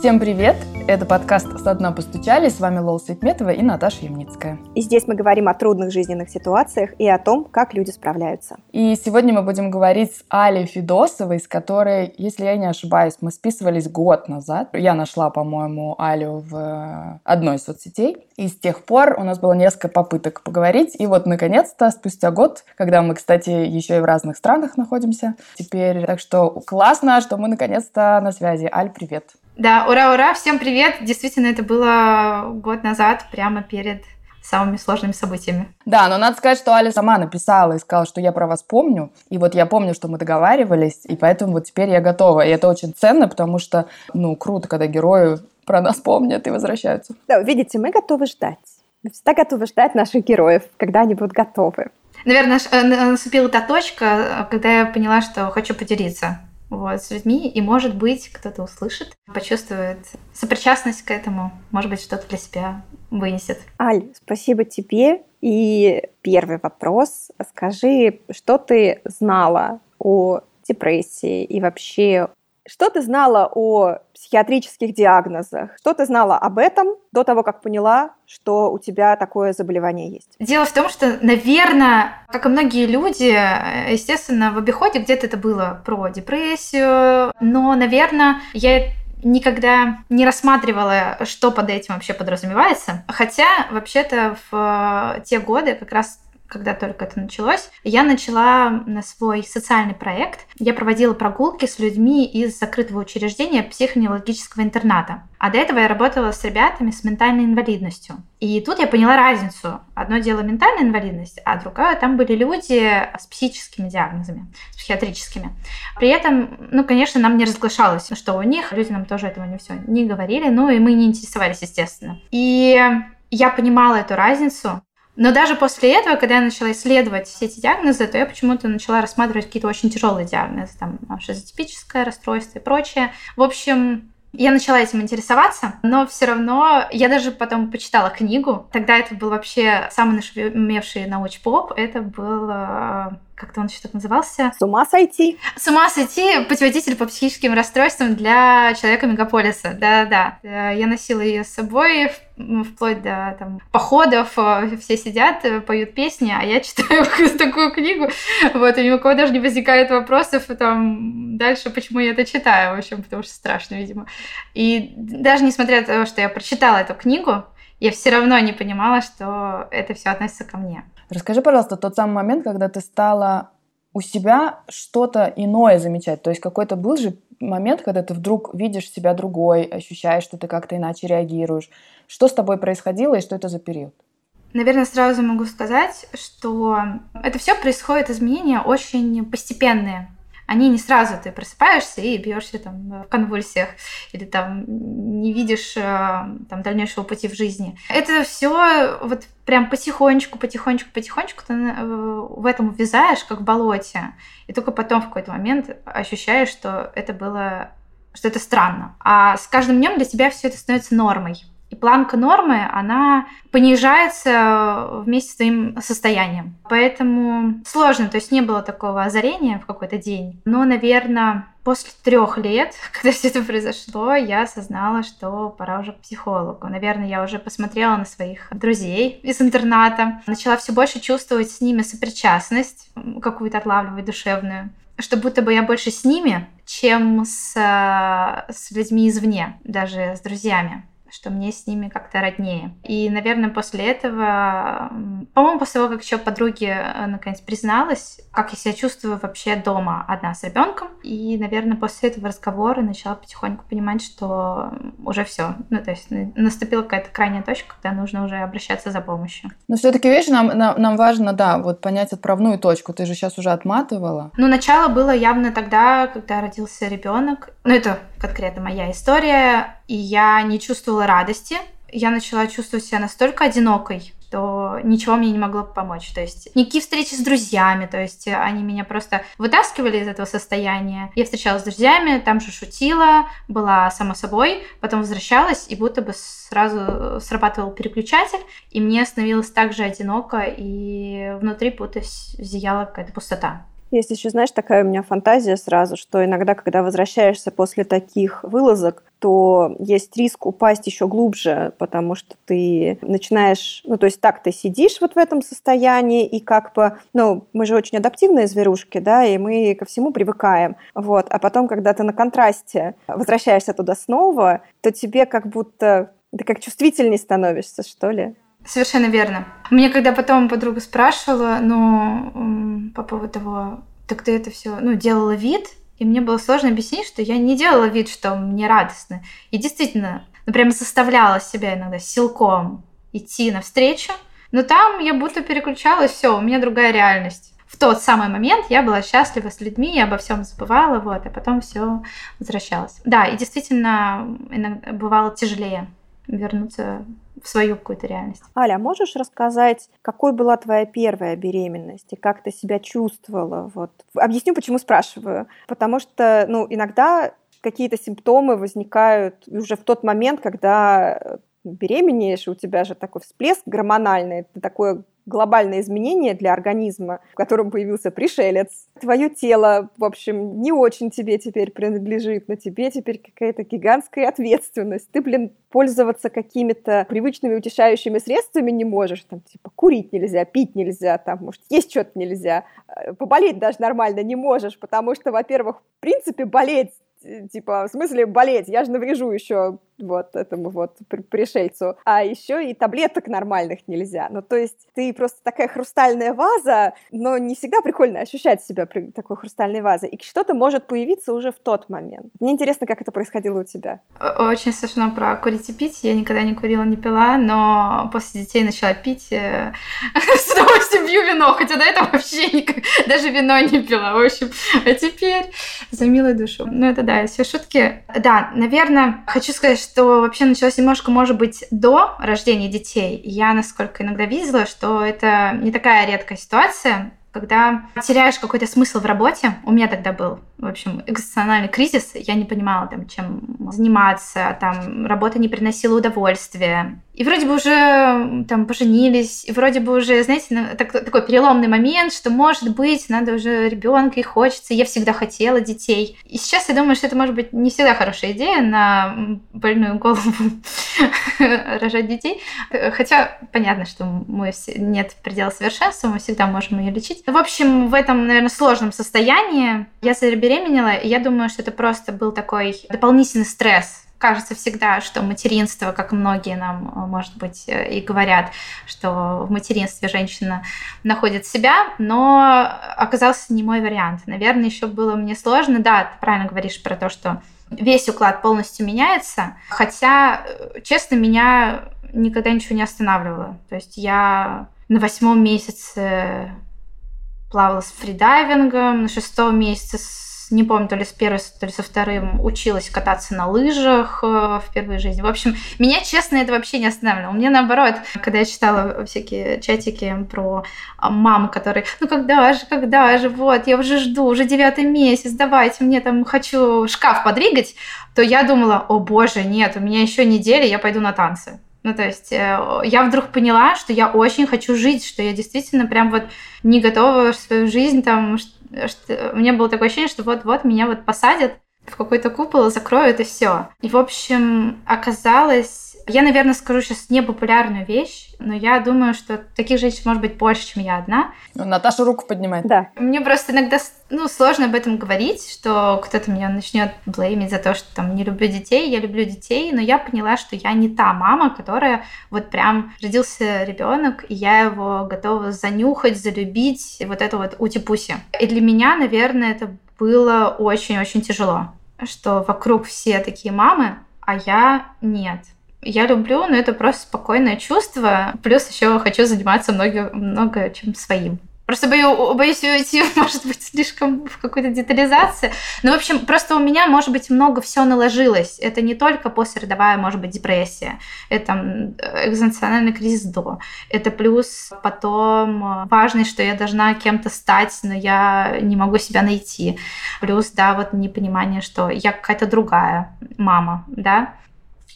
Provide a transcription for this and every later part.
Всем привет! Это подкаст «Со дна постучали». С вами Лола Светметова и Наташа Ямницкая. И здесь мы говорим о трудных жизненных ситуациях и о том, как люди справляются. И сегодня мы будем говорить с Алей Федосовой, с которой, если я не ошибаюсь, мы списывались год назад. Я нашла, по-моему, Алю в одной из соцсетей. И с тех пор у нас было несколько попыток поговорить. И вот, наконец-то, спустя год, когда мы, кстати, еще и в разных странах находимся теперь. Так что классно, что мы, наконец-то, на связи. Аль, привет! Да, ура-ура, всем привет! Действительно, это было год назад, прямо перед самыми сложными событиями. Да, но надо сказать, что Аля сама написала и сказала, что я про вас помню. И вот я помню, что мы договаривались, и поэтому вот теперь я готова. И это очень ценно, потому что, круто, когда герои про нас помнят и возвращаются. Да, видите, мы готовы ждать. Мы всегда готовы ждать наших героев, когда они будут готовы. Наверное, наступила та точка, когда я поняла, что хочу поделиться. С людьми, и, может быть, кто-то услышит, почувствует сопричастность к этому, может быть, что-то для себя вынесет. Аль, спасибо тебе. И первый вопрос. Скажи, что ты знала о депрессии и вообще, что ты знала о психиатрических диагнозах? Что ты знала об этом до того, как поняла, что у тебя такое заболевание есть? Дело в том, что, наверное, как и многие люди, естественно, в обиходе где-то это было про депрессию, но, наверное, я никогда не рассматривала, что под этим вообще подразумевается. Хотя, вообще-то, в те годы как раз когда только это началось, я начала свой социальный проект. Я проводила прогулки с людьми из закрытого учреждения психоневрологического интерната. А до этого я работала с ребятами с ментальной инвалидностью. И тут я поняла разницу. Одно дело ментальная инвалидность, а другое там были люди с психическими диагнозами, с психиатрическими. При этом, конечно, нам не разглашалось, что у них. Люди нам тоже этого не говорили, и мы не интересовались, естественно. И я понимала эту разницу. Но даже после этого, когда я начала исследовать все эти диагнозы, то я почему-то начала рассматривать какие-то очень тяжелые диагнозы, там шизотипическое расстройство и прочее. В общем, я начала этим интересоваться, но все равно я даже потом почитала книгу. Тогда это был вообще самый нашумевший научпоп. Это был... Как-то он еще так назывался. «С ума сойти». «С ума сойти. Путеводитель по психическим расстройствам для человека мегаполиса». Да-да-да. Я носила ее с собой вплоть до походов. Все сидят, поют песни, а я читаю такую книгу. И ни у кого даже не возникает вопросов дальше, почему я это читаю. В общем, потому что страшно, видимо. И даже несмотря на то, что я прочитала эту книгу, я все равно не понимала, что это все относится ко мне. Расскажи, пожалуйста, тот самый момент, когда ты стала у себя что-то иное замечать. То есть какой-то был же момент, когда ты вдруг видишь себя другой, ощущаешь, что ты как-то иначе реагируешь. Что с тобой происходило и что это за период? Наверное, сразу могу сказать, что это все происходит, изменения очень постепенные. Они не сразу, ты просыпаешься и бьешься в конвульсиях, или не видишь дальнейшего пути в жизни. Это все прям потихонечку ты в этом увязаешь, как в болоте, и только потом в какой-то момент ощущаешь, что это было, что это странно. А с каждым днем для тебя все это становится нормой. И планка нормы, она понижается вместе с твоим состоянием. Поэтому сложно, то есть не было такого озарения в какой-то день. Но, наверное, после 3 лет, когда все это произошло, я осознала, что пора уже к психологу. Наверное, я уже посмотрела на своих друзей из интерната, начала все больше чувствовать с ними сопричастность, какую-то отлавливать душевную. Что будто бы я больше с ними, чем с людьми извне, даже с друзьями. Что мне с ними как-то роднее. И, наверное, после этого... По-моему, после того, как еще подруге наконец призналась, как я себя чувствую вообще дома одна с ребенком. И, наверное, после этого разговора начала потихоньку понимать, что уже все. То есть наступила какая-то крайняя точка, когда нужно уже обращаться за помощью. Но все-таки, видишь, нам важно, понять отправную точку. Ты же сейчас уже отматывала. Начало было явно тогда, когда родился ребенок. Это конкретно моя история. И я не чувствовала радости. Я начала чувствовать себя настолько одинокой, что ничего мне не могло помочь. То есть никакие встречи с друзьями, то есть они меня просто вытаскивали из этого состояния. Я встречалась с друзьями, там же шутила, была сама собой, потом возвращалась, и будто бы сразу срабатывал переключатель, и мне становилось так же одиноко, и внутри будто зияла какая-то пустота. Есть еще, знаешь, такая у меня фантазия сразу, что иногда, когда возвращаешься после таких вылазок, то есть риск упасть еще глубже, потому что ты начинаешь... Ну, то есть так ты сидишь вот в этом состоянии, и как бы... Ну, мы же очень адаптивные зверушки, да, и мы ко всему привыкаем. Вот. А потом, когда ты на контрасте возвращаешься туда снова, то тебе как будто... Ты как чувствительней становишься, что ли? Совершенно верно. Мне когда потом подруга спрашивала, ну, по поводу того, так ты это все, ну, делала вид, и мне было сложно объяснить, что я не делала вид, что мне радостно. И действительно, ну, прямо заставляла себя иногда силком идти навстречу, но там я будто переключалась, все, у меня другая реальность. В тот самый момент я была счастлива с людьми, я обо всем забывала, вот, а потом все возвращалось. Да, и действительно, иногда бывало тяжелее вернуться в свою какую-то реальность. Аля, можешь рассказать, какой была твоя первая беременность и как ты себя чувствовала? Вот. Объясню, почему спрашиваю. Потому что, ну, иногда какие-то симптомы возникают уже в тот момент, когда беременеешь, и у тебя же такой всплеск гормональный, это такое глобальное изменение для организма, в котором появился пришелец. Твое тело, в общем, не очень тебе теперь принадлежит, но тебе теперь какая-то гигантская ответственность. Ты, блин, пользоваться какими-то привычными утешающими средствами не можешь. Там, типа, курить нельзя, пить нельзя, там, может, есть что-то нельзя. Поболеть даже нормально не можешь, потому что, во-первых, в принципе, болеть, типа, в смысле болеть, я же наврежу еще вот этому вот пришельцу, а еще и таблеток нормальных нельзя. Ну, то есть ты просто такая хрустальная ваза, но не всегда прикольно ощущать себя такой хрустальной вазой, и что-то может появиться уже в тот момент. Мне интересно, как это происходило у тебя. Очень смешно про курить и пить. Я никогда не курила, не пила, но после детей начала пить. С удовольствием пью вино, хотя до этого вообще даже вино не пила. В общем, а теперь за милую душу. Ну, это да, все шутки. Да, наверное, хочу сказать, что вообще началось немножко, может быть, до рождения детей. Я, насколько иногда видела, что это не такая редкая ситуация, когда теряешь какой-то смысл в работе. У меня тогда был, в общем, экзистенциальный кризис. Я не понимала, там, чем заниматься, там, работа не приносила удовольствия. И вроде бы уже там поженились, и вроде бы уже, знаете, такой переломный момент, что, может быть, надо уже ребенка и хочется, я всегда хотела детей. И сейчас я думаю, что это, может быть, не всегда хорошая идея на больную голову рожать детей. Хотя понятно, что нет предела совершенства, мы всегда можем ее лечить. В общем, в этом, наверное, сложном состоянии я забеременела, и я думаю, что это просто был такой дополнительный стресс. Кажется всегда, что материнство, как многие нам, может быть, и говорят, что в материнстве женщина находит себя, но оказался не мой вариант. Наверное, еще было мне сложно. Да, ты правильно говоришь про то, что весь уклад полностью меняется, хотя, честно, меня никогда ничего не останавливало. То есть я на 8-м месяце плавала с фридайвингом, на 6-м месяце не помню, то ли с первым, то ли со вторым училась кататься на лыжах впервые в жизни. В общем, меня, честно, это вообще не останавливало. Мне, наоборот, когда я читала всякие чатики про мам, которые, ну когда же, вот, я уже жду, уже 9-й месяц, давайте, мне там хочу шкаф подвигать, то я думала, о боже, нет, у меня еще неделя, я пойду на танцы. Ну, то есть я вдруг поняла, что я очень хочу жить, что я действительно прям вот не готова в свою жизнь, там, что у меня было такое ощущение, что вот-вот меня вот посадят в какой-то купол, закроют и все. И, в общем, оказалось... Я, наверное, скажу сейчас непопулярную вещь, но я думаю, что таких женщин может быть больше, чем я одна. Наташа руку поднимает. Да. Мне просто иногда сложно об этом говорить, что кто-то меня начнет блеймить за то, что там не люблю детей, я люблю детей, но я поняла, что я не та мама, которая вот прям родился ребенок, и я его готова занюхать, залюбить, вот это вот ути-пуси. И для меня, наверное, это было очень-очень тяжело, что вокруг все такие мамы, а я нет. Я люблю, но это просто спокойное чувство. Плюс еще хочу заниматься много чем своим. Просто боюсь уйти, может быть, слишком в какую-то детализацию. Но, в общем, просто у меня, может быть, много всего наложилось. Это не только послеродовая, может быть, депрессия. Это экзистенциальный кризис до. Это плюс потом важность, что я должна кем-то стать, но я не могу себя найти. Плюс, да, вот непонимание, что я какая-то другая мама, да.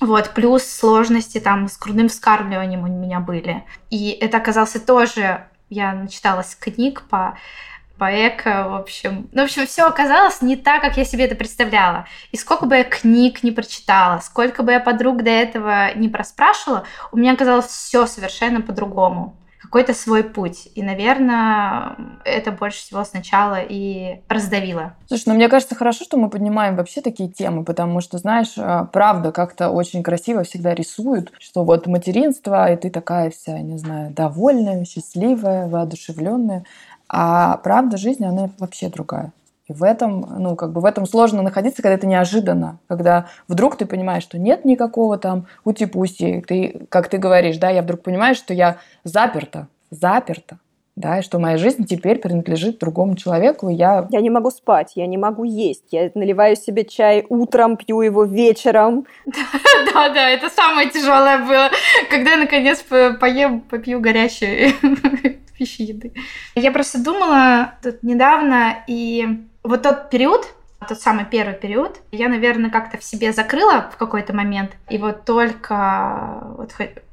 Вот, плюс сложности там с грудным вскармливанием у меня были. И это оказалось тоже... Я начиталась книг по по эко, в общем. Ну, в общем, все оказалось не так, как я себе это представляла. И сколько бы я книг не прочитала, сколько бы я подруг до этого не проспрашивала, у меня оказалось все совершенно по-другому. Какой-то свой путь. И, наверное, это больше всего сначала и раздавило. Слушай, ну мне кажется, хорошо, что мы поднимаем вообще такие темы, потому что, знаешь, правда, как-то очень красиво всегда рисуют, что вот материнство, и ты такая вся, не знаю, довольная, счастливая, воодушевленная. А правда жизни, она вообще другая. И в этом, ну, как бы в этом сложно находиться, когда это неожиданно, когда вдруг ты понимаешь, что нет никакого там ути-пуси, ты, как ты говоришь, да, я вдруг понимаю, что я заперта, да, и что моя жизнь теперь принадлежит другому человеку, и я... Я не могу спать, я не могу есть, я наливаю себе чай утром, пью его вечером. Да, это самое тяжелое было, когда я, наконец, поем, попью горячее пищи, еды. Я просто думала тут недавно, и... Вот тот период, тот самый первый период, я, наверное, как-то в себе закрыла в какой-то момент. И вот только вот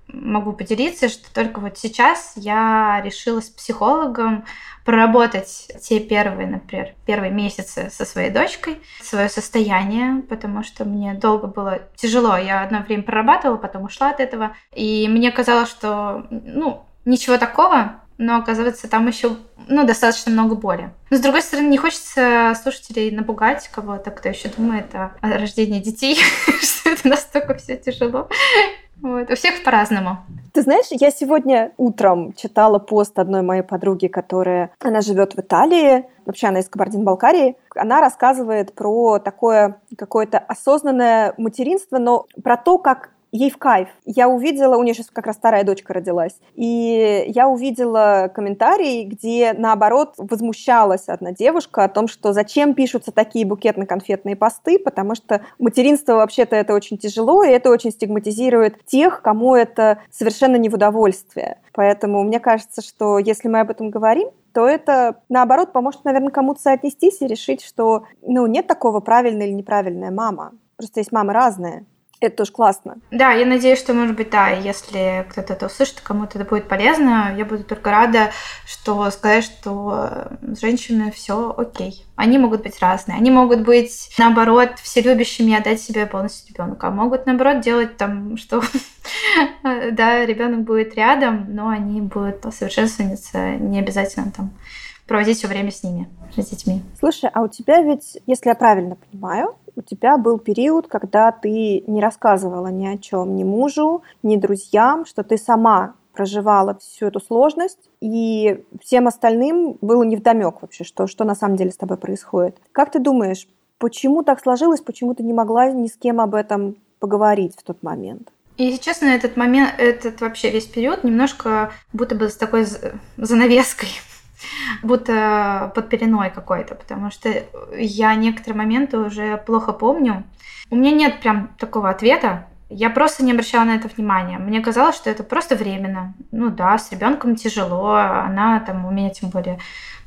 могу поделиться, что только вот сейчас я решила с психологом проработать те первые, например, первые месяцы со своей дочкой, свое состояние, потому что мне долго было тяжело. Я одно время прорабатывала, потом ушла от этого. И мне казалось, что, ну, ничего такого, но, оказывается, там еще, ну, достаточно много боли. Но, с другой стороны, не хочется слушателей напугать кого-то, кто еще думает о рождении детей, что это настолько все тяжело. Вот. У всех по-разному. Ты знаешь, я сегодня утром читала пост одной моей подруги, которая... Она живет в Италии, вообще она из Кабардино-Балкарии. Она рассказывает про такое какое-то осознанное материнство, но про то, как ей в кайф. Я увидела, у нее сейчас как раз вторая дочка родилась, и я увидела комментарий, где, наоборот, возмущалась одна девушка о том, что зачем пишутся такие букетно-конфетные посты, потому что материнство вообще-то это очень тяжело, и это очень стигматизирует тех, кому это совершенно не в удовольствие. Поэтому мне кажется, что если мы об этом говорим, то это, наоборот, поможет, наверное, кому-то соотнестись и решить, что, ну, нет такого правильная или неправильная мама. Просто есть мамы разные. Это тоже классно. Да, я надеюсь, что, может быть, да, если кто-то это услышит, кому-то это будет полезно. Я буду только рада, что сказать, что с женщинами все окей. Они могут быть разные. Они могут быть, наоборот, вселюбящими, отдать себе полностью ребенка. А могут, наоборот, делать там, что да, ребенок будет рядом, но они будут совершенствоваться, не обязательно там проводить все время с ними, с детьми. Слушай, а у тебя ведь, если я правильно понимаю, у тебя был период, когда ты не рассказывала ни о чем ни мужу, ни друзьям, что ты сама проживала всю эту сложность, и всем остальным было невдомёк вообще, что на самом деле с тобой происходит. Как ты думаешь, почему так сложилось, почему ты не могла ни с кем об этом поговорить в тот момент? И, если честно, этот момент, этот вообще весь период немножко будто бы с такой занавеской, будто под пеленой какой-то, потому что я некоторые моменты уже плохо помню. У меня нет прям такого ответа. Я просто не обращала на это внимания. Мне казалось, что это просто временно. Ну да, с ребенком тяжело. Она там, у меня тем более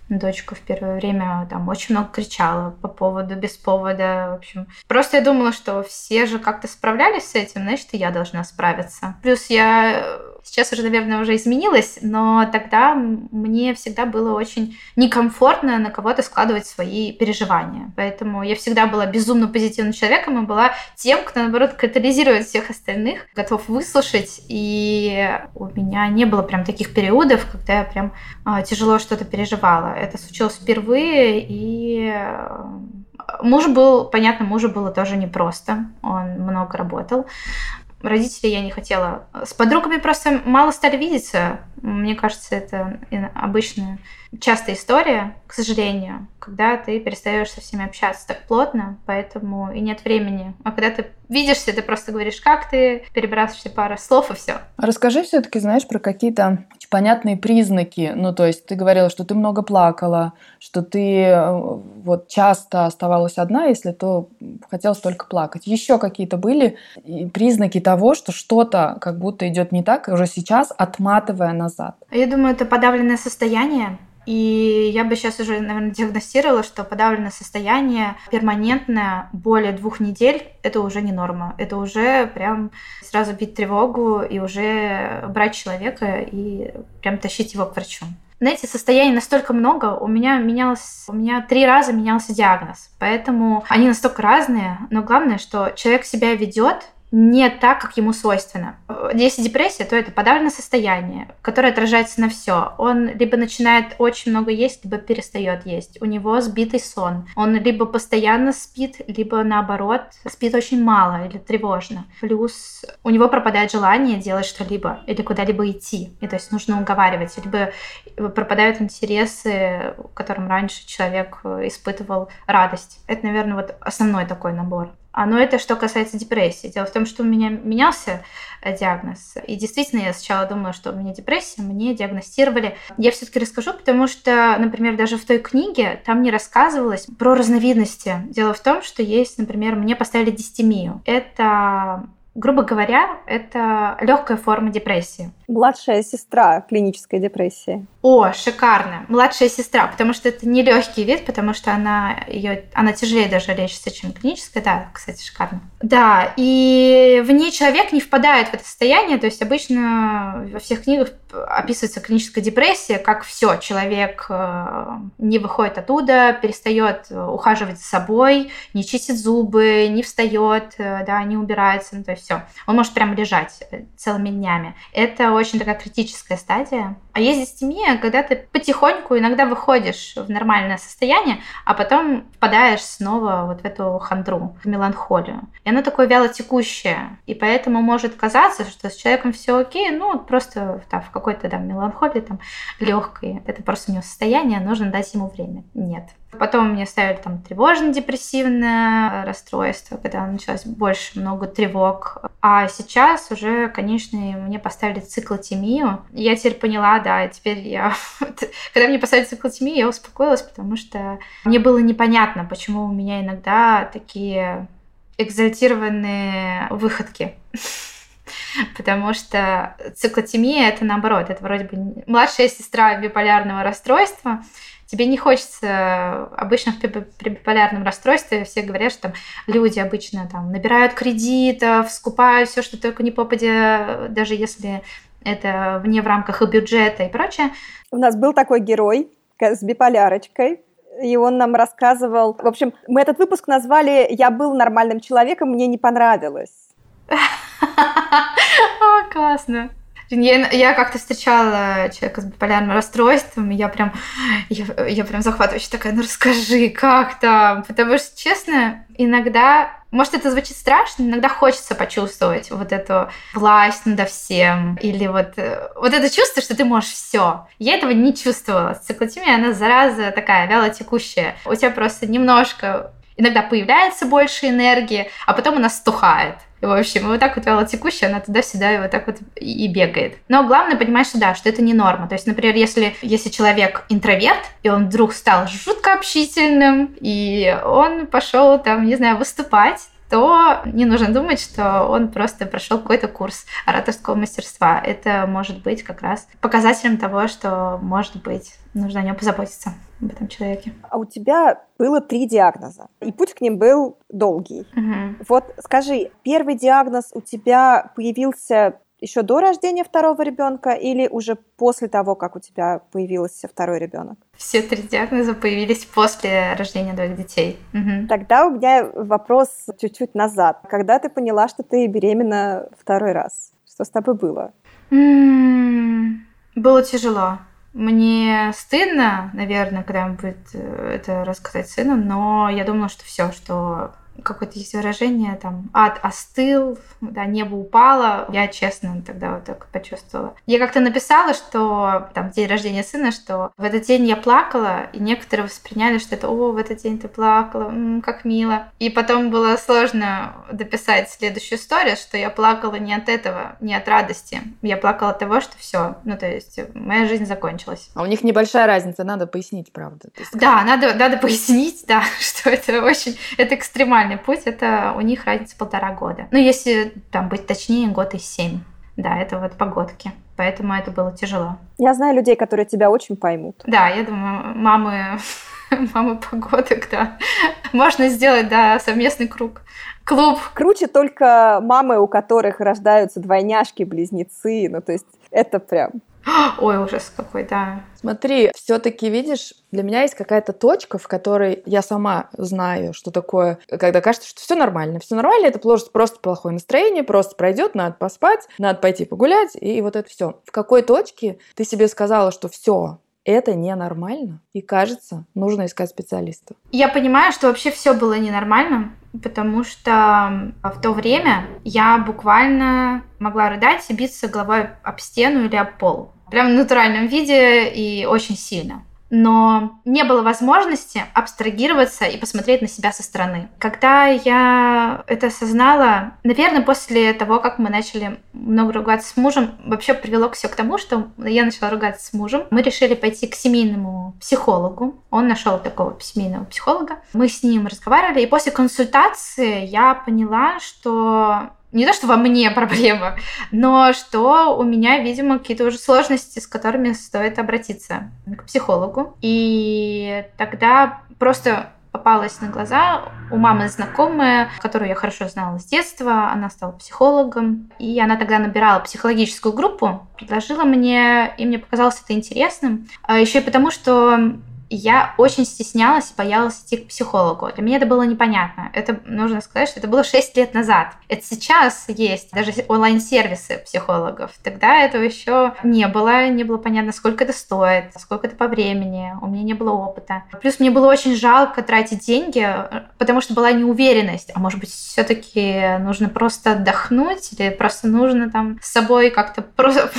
дочка в первое время там очень много кричала по поводу, без повода, в общем. Просто я думала, что все же как-то справлялись с этим, значит, и я должна справиться. Плюс я... Сейчас уже, наверное, уже изменилось, но тогда мне всегда было очень некомфортно на кого-то складывать свои переживания. Поэтому я всегда была безумно позитивным человеком и была тем, кто, наоборот, катализирует всех остальных, готов выслушать. И у меня не было прям таких периодов, когда я прям тяжело что-то переживала. Это случилось впервые, и... Муж был, понятно, мужу было тоже непросто, он много работал. Родителей я не хотела. С подругами просто мало стали видеться. Мне кажется, это обычная, частая история, к сожалению, когда ты перестаешь со всеми общаться так плотно, поэтому и нет времени. А когда ты видишься, ты просто говоришь, как ты, перебрасываешься пару слов и все. Расскажи все-таки, знаешь, про какие-то понятные признаки. Ну, то есть ты говорила, что ты много плакала, что ты вот часто оставалась одна, если то хотелось только плакать. Еще какие-то были признаки того, что что-то как будто идет не так, уже сейчас отматывая назад. Я думаю, это подавленное состояние. И я бы сейчас уже, наверное, диагностировала, что подавленное состояние перманентное более 2 недель – это уже не норма. Это уже прям сразу бить тревогу и уже брать человека и прям тащить его к врачу. Знаете, состояний настолько много, у меня 3 раза менялся диагноз, поэтому они настолько разные, но главное, что человек себя ведет не так, как ему свойственно. Если депрессия, то это подавленное состояние, которое отражается на все. Он либо начинает очень много есть, либо перестает есть. У него сбитый сон. Он либо постоянно спит, либо наоборот спит очень мало или тревожно. Плюс у него пропадает желание делать что-либо или куда-либо идти. И то есть нужно уговаривать. Либо пропадают интересы, которым раньше человек испытывал радость. Это, наверное, вот основной такой набор. Но это что касается депрессии. Дело в том, что у меня менялся диагноз. И действительно, я сначала думала, что у меня депрессия, мне диагностировали. Я все-таки расскажу, потому что, например, даже в той книге там не рассказывалось про разновидности. Дело в том, что есть, например, мне поставили дистемию. Это, грубо говоря, это легкая форма депрессии. Младшая сестра клинической депрессии. О, шикарно! Младшая сестра, потому что это не легкий вид, потому что она тяжелее даже лечится, чем клиническая. Да, кстати, шикарно. Да, и в ней человек не впадает в это состояние. То есть обычно во всех книгах описывается клиническая депрессия, как все, человек не выходит оттуда, перестает ухаживать за собой, не чистит зубы, не встает, да, не убирается, ну то есть все. Он может прям лежать целыми днями. Это очень такая критическая стадия. А есть дистемия, когда ты потихоньку иногда выходишь в нормальное состояние, а потом впадаешь снова вот в эту хандру, в меланхолию. И оно такое вялотекущее. И поэтому может казаться, что с человеком все окей, ну просто да, в какой-то там меланхолии там, легкой. Это просто у него состояние, нужно дать ему время. Нет. Потом мне ставили там тревожно-депрессивное расстройство, когда началось больше много тревог. А сейчас уже, конечно, мне поставили циклотемию. Я теперь поняла, да, когда мне поставили циклотемию, я успокоилась, потому что мне было непонятно, почему у меня иногда такие экзальтированные выходки. Потому что циклотемия — это наоборот, это вроде бы младшая сестра биполярного расстройства. Тебе не хочется, обычно при биполярном расстройстве все говорят, что там люди обычно там набирают кредитов, скупают все, что только не попадя, даже если это вне в рамках и бюджета и прочее. У нас был такой герой с биполярочкой, и он нам рассказывал... В общем, мы этот выпуск назвали «Я был нормальным человеком, мне не понравилось». О, классно. Я как-то встречала человека с биполярным расстройством, и я прям захватывающе такая, ну расскажи, как там? Потому что, честно, иногда, может, это звучит страшно, иногда хочется почувствовать вот эту власть надо всем, или вот это чувство, что ты можешь все. Я этого не чувствовала. Циклотемия, она, зараза, такая вялотекущая. У тебя просто немножко, иногда появляется больше энергии, а потом она стухает. В общем, вот так вот вялотекущая, она туда-сюда и вот так вот и бегает. Но главное понимать, что да, что это не норма. То есть, например, если человек интроверт, и он вдруг стал жутко общительным, и он пошел там, не знаю, выступать, то не нужно думать, что он просто прошел какой-то курс ораторского мастерства. Это может быть как раз показателем того, что, может быть, нужно о нем позаботиться, об этом человеке. А у тебя было 3 диагноза, и путь к ним был долгий. Угу. Вот скажи, первый диагноз у тебя появился еще до рождения 2-го ребенка или уже после того, как у тебя появился 2-й ребенок? Все 3 диагноза появились после рождения 2 детей. Угу. Тогда у меня вопрос чуть-чуть назад. Когда ты поняла, что ты беременна 2-й раз? Что с тобой было? Было тяжело. Мне стыдно, наверное, когда будет это рассказать сыну, но я думала, что все, что какое-то есть выражение, там, ад остыл, да, небо упало. Я, честно, тогда вот так почувствовала. Я как-то написала, что там, день рождения сына, что в этот день я плакала, и некоторые восприняли, что это, о, в этот день ты плакала, как мило. И потом было сложно дописать следующую историю, что я плакала не от этого, не от радости. Я плакала от того, что все, ну, то есть моя жизнь закончилась. А у них небольшая разница, надо пояснить, правда. Да, надо пояснить, да, что это очень, это экстремально. Путь, это у них разница 1,5 года. Ну, если там быть точнее, 1 год и 7. Да, это вот погодки. Поэтому это было тяжело. Я знаю людей, которые тебя очень поймут. Да, я думаю, мамы погодок, да. Можно сделать, да, совместный клуб. Круче только мамы, у которых рождаются двойняшки, близнецы. Ну, то есть это прям... Ой, ужас какой, да. Смотри, все-таки, видишь, для меня есть какая-то точка, в которой я сама знаю, что такое, когда кажется, что все нормально. Все нормально, это просто плохое настроение, просто пройдет, надо поспать, надо пойти погулять, и вот это все. В какой точке ты себе сказала, что все? Это ненормально, и кажется, нужно искать специалиста. Я понимаю, что вообще все было ненормальным, потому что в то время я буквально могла рыдать и биться головой об стену или об пол. Прям в натуральном виде и очень сильно. Но не было возможности абстрагироваться и посмотреть на себя со стороны. Когда я это осознала, наверное, после того, как мы начали много ругаться с мужем, вообще привело все к тому, что я начала ругаться с мужем. Мы решили пойти к семейному психологу. Он нашел такого семейного психолога. Мы с ним разговаривали, и после консультации я поняла, что... Не то, что во мне проблема, но что у меня, видимо, какие-то уже сложности, с которыми стоит обратиться к психологу. И тогда просто попалась на глаза у мамы знакомая, которую я хорошо знала с детства. Она стала психологом. И она тогда набирала психологическую группу, предложила мне, и мне показалось это интересным. А еще и потому, что... Я очень стеснялась и боялась идти к психологу. Для меня это было непонятно. Это, нужно сказать, что это было 6 лет назад. Это сейчас есть даже онлайн-сервисы психологов. Тогда этого еще не было. Не было понятно, сколько это стоит, сколько это по времени. У меня не было опыта. Плюс мне было очень жалко тратить деньги, потому что была неуверенность. А может быть, все-таки нужно просто отдохнуть или просто нужно там с собой как-то просто...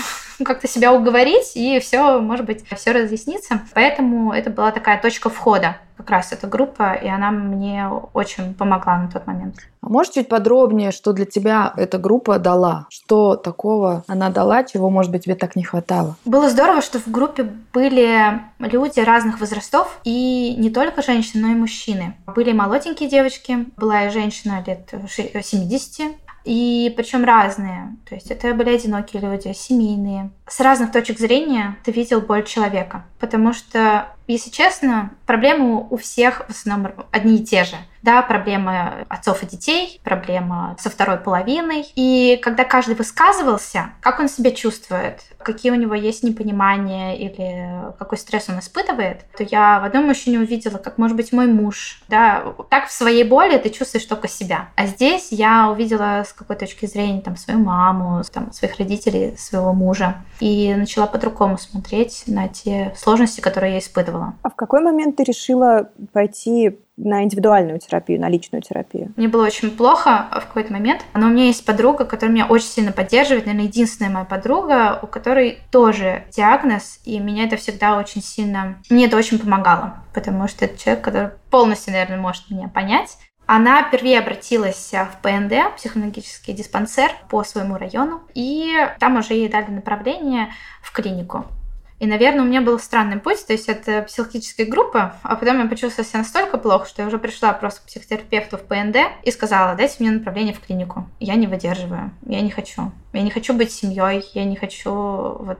как-то себя уговорить, и все, может быть, все разъяснится. Поэтому это была такая точка входа, как раз эта группа, и она мне очень помогла на тот момент. А можешь чуть подробнее, что для тебя эта группа дала? Что такого она дала, чего, может быть, тебе так не хватало? Было здорово, что в группе были люди разных возрастов, и не только женщины, но и мужчины. Были молоденькие девочки, была и женщина лет 70, и причем разные. То есть это были одинокие люди, семейные. С разных точек зрения ты видел боль человека. Потому что, если честно, проблемы у всех в основном одни и те же. Да, проблемы отцов и детей, проблема со второй половиной. И когда каждый высказывался, как он себя чувствует, какие у него есть непонимания или какой стресс он испытывает, то я в одном мужчине увидела, как, может быть, мой муж. Да, так в своей боли ты чувствуешь только себя. А здесь я увидела с какой точки зрения там, свою маму, там, своих родителей, своего мужа. И начала по-другому смотреть на те сложности, которые я испытывала. А в какой момент ты решила пойти на индивидуальную терапию, на личную терапию? Мне было очень плохо в какой-то момент. Но у меня есть подруга, которая меня очень сильно поддерживает. Наверное, единственная моя подруга, у которой тоже диагноз. И меня это всегда очень сильно... Мне это очень помогало. Потому что это человек, который полностью, наверное, может меня понять. Она впервые обратилась в ПНД, психоневрологический диспансер, по своему району. И там уже ей дали направление в клинику. И, наверное, у меня был странный путь, то есть это психологическая группа, а потом я почувствовала себя настолько плохо, что я уже пришла просто к психотерапевту в ПНД и сказала: дайте мне направление в клинику. Я не выдерживаю, я не хочу. Я не хочу быть семьей, я не хочу... Вот.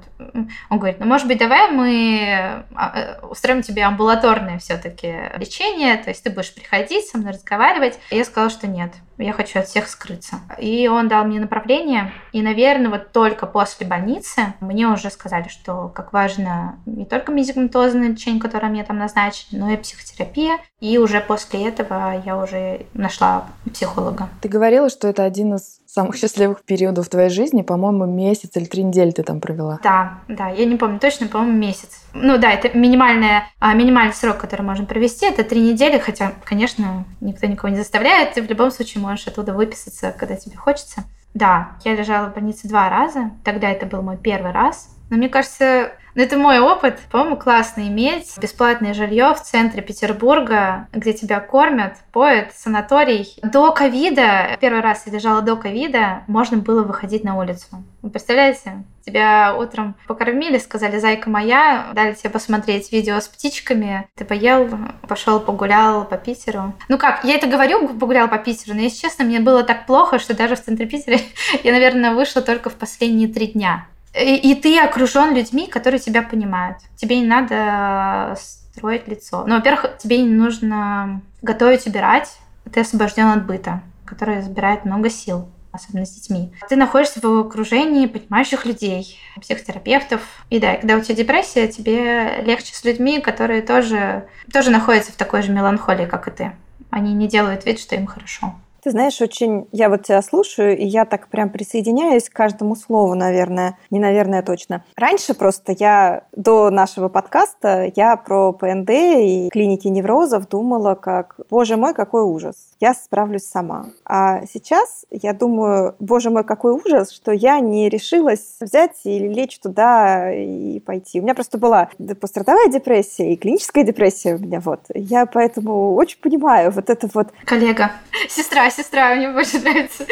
Он говорит: ну, может быть, давай мы устроим тебе амбулаторное все-таки лечение, то есть ты будешь приходить, со мной разговаривать. И я сказала, что нет, я хочу от всех скрыться. И он дал мне направление, и, наверное, вот только после больницы мне уже сказали, что как важно не только медикаментозное лечение, которое мне там назначили, но и психотерапия. И уже после этого я уже нашла психолога. Ты говорила, что это один из самых счастливых периодов в твоей жизни, по-моему, месяц или 3 недели ты там провела. Да, я не помню точно, по-моему, месяц. Ну да, это минимальный срок, который можно провести, это 3 недели, хотя, конечно, никто никого не заставляет, ты в любом случае можешь оттуда выписаться, когда тебе хочется. Да, я лежала в больнице 2 раза, тогда это был мой первый раз, но мне кажется... Но это мой опыт. По-моему, классно иметь бесплатное жилье в центре Петербурга, где тебя кормят, поют, санаторий. До ковида, первый раз я лежала до ковида, можно было выходить на улицу. Вы представляете? Тебя утром покормили, сказали: зайка моя, дали тебе посмотреть видео с птичками, ты поел, пошел погулял по Питеру. Ну как, я это говорю, погулял по Питеру, но, если честно, мне было так плохо, что даже в центре Питера я, наверное, вышла только в последние 3 дня. И ты окружен людьми, которые тебя понимают. Тебе не надо строить лицо. Ну, во-первых, тебе не нужно готовить, убирать. Ты освобожден от быта, который забирает много сил. особенно с детьми. Ты находишься в окружении понимающих людей, психотерапевтов. И да, когда у тебя депрессия, тебе легче с людьми, которые тоже находятся в такой же меланхолии, как и ты. Они не делают вид, что им хорошо. Ты знаешь, очень... Я вот тебя слушаю, и я так прям присоединяюсь к каждому слову, наверное. Не наверное, точно. Раньше просто до нашего подкаста, я про ПНД и клиники неврозов думала как, боже мой, какой ужас, я справлюсь сама. А сейчас я думаю, боже мой, какой ужас, что я не решилась взять или лечь туда и пойти. У меня просто была пострадовая депрессия и клиническая депрессия у меня, вот. Я поэтому очень понимаю вот это вот... Коллега, сестра, мне больше нравится.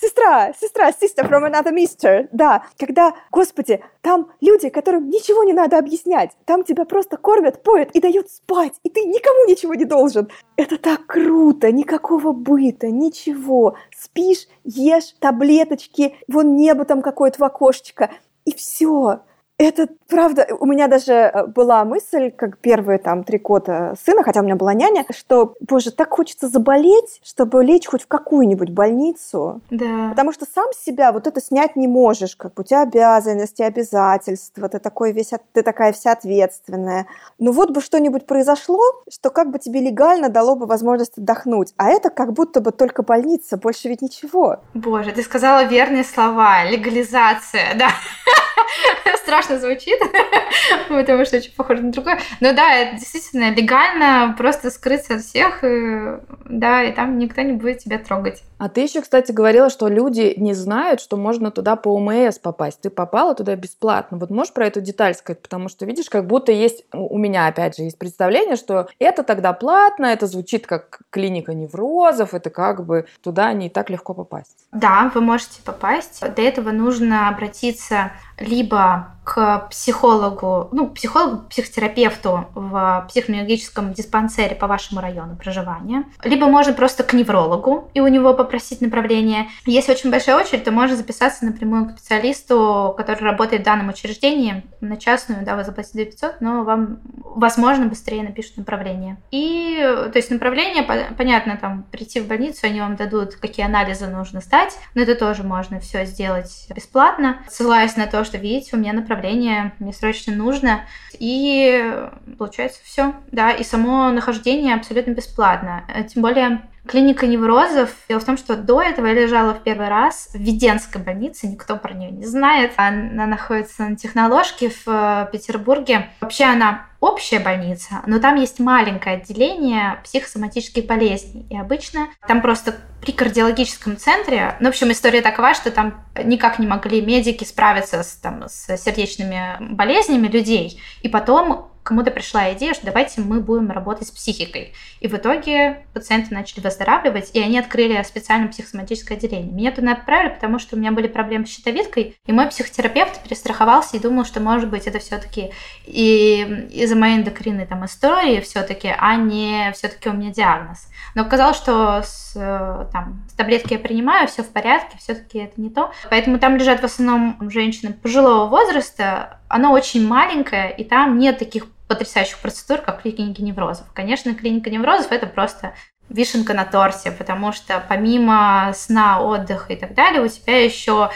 Sister from another mister. Да, когда, господи, там люди, которым ничего не надо объяснять, там тебя просто кормят, поят и дают спать, и ты никому ничего не должен. Это так круто, никакого быта, ничего. Спишь, ешь, таблеточки, вон небо там какое-то в окошечко, и все. Это правда. У меня даже была мысль, как первые 3 года сына, хотя у меня была няня, что, боже, так хочется заболеть, чтобы лечь хоть в какую-нибудь больницу. Да. Потому что сам себя вот это снять не можешь. Как бы у тебя обязанности, обязательства, ты такая вся ответственная. Ну вот бы что-нибудь произошло, что как бы тебе легально дало бы возможность отдохнуть. А это как будто бы только больница, больше ведь ничего. Боже, ты сказала верные слова. Легализация, да. Страшно звучит, потому что очень похоже на другое. Но да, это действительно легально просто скрыться от всех, да, и там никто не будет тебя трогать. А ты еще, кстати, говорила, что люди не знают, что можно туда по ОМС попасть. Ты попала туда бесплатно. Вот можешь про эту деталь сказать? Потому что, видишь, как будто есть... У меня, опять же, есть представление, что это тогда платно, это звучит как клиника неврозов, это как бы туда не так легко попасть. Да, вы можете попасть. Для этого нужно обратиться либо к психологу, психотерапевту в психоневрологическом диспансере по вашему району проживания, либо можно просто к неврологу и у него попросить направление. Если очень большая очередь, то можно записаться напрямую к специалисту, который работает в данном учреждении, на частную, да, вы заплатите 500, но вам, возможно, быстрее напишут направление. И, то есть, направление, понятно, там, прийти в больницу, они вам дадут, какие анализы нужно сдать, но это тоже можно все сделать бесплатно, ссылаясь на то, что, видите, у меня направление, мне срочно нужно, и получается все, да, и само нахождение абсолютно бесплатно, тем более клиника неврозов. Дело в том, что до этого я лежала в первый раз в Введенской больнице, никто про нее не знает, она находится на Техноложке в Петербурге, вообще она общая больница, но там есть маленькое отделение психосоматических болезней, и обычно там просто при кардиологическом центре, ну, в общем, история такова, что там никак не могли медики справиться с сердечными болезнями людей, и потом кому-то пришла идея, что давайте мы будем работать с психикой, и в итоге пациенты начали выздоравливать, и они открыли специальное психосоматическое отделение. Меня туда отправили, потому что у меня были проблемы с щитовидкой, и мой психотерапевт перестраховался и думал, что, может быть, это все-таки из моей эндокринной там истории все-таки, а не все-таки у меня диагноз. Но оказалось, что с таблетки я принимаю, все в порядке, все-таки это не то. Поэтому там лежат в основном женщины пожилого возраста, оно очень маленькое, и там нет таких потрясающих процедур, как в клинике неврозов. Конечно, клиника неврозов – это просто вишенка на торте, потому что помимо сна, отдыха и так далее, у тебя еще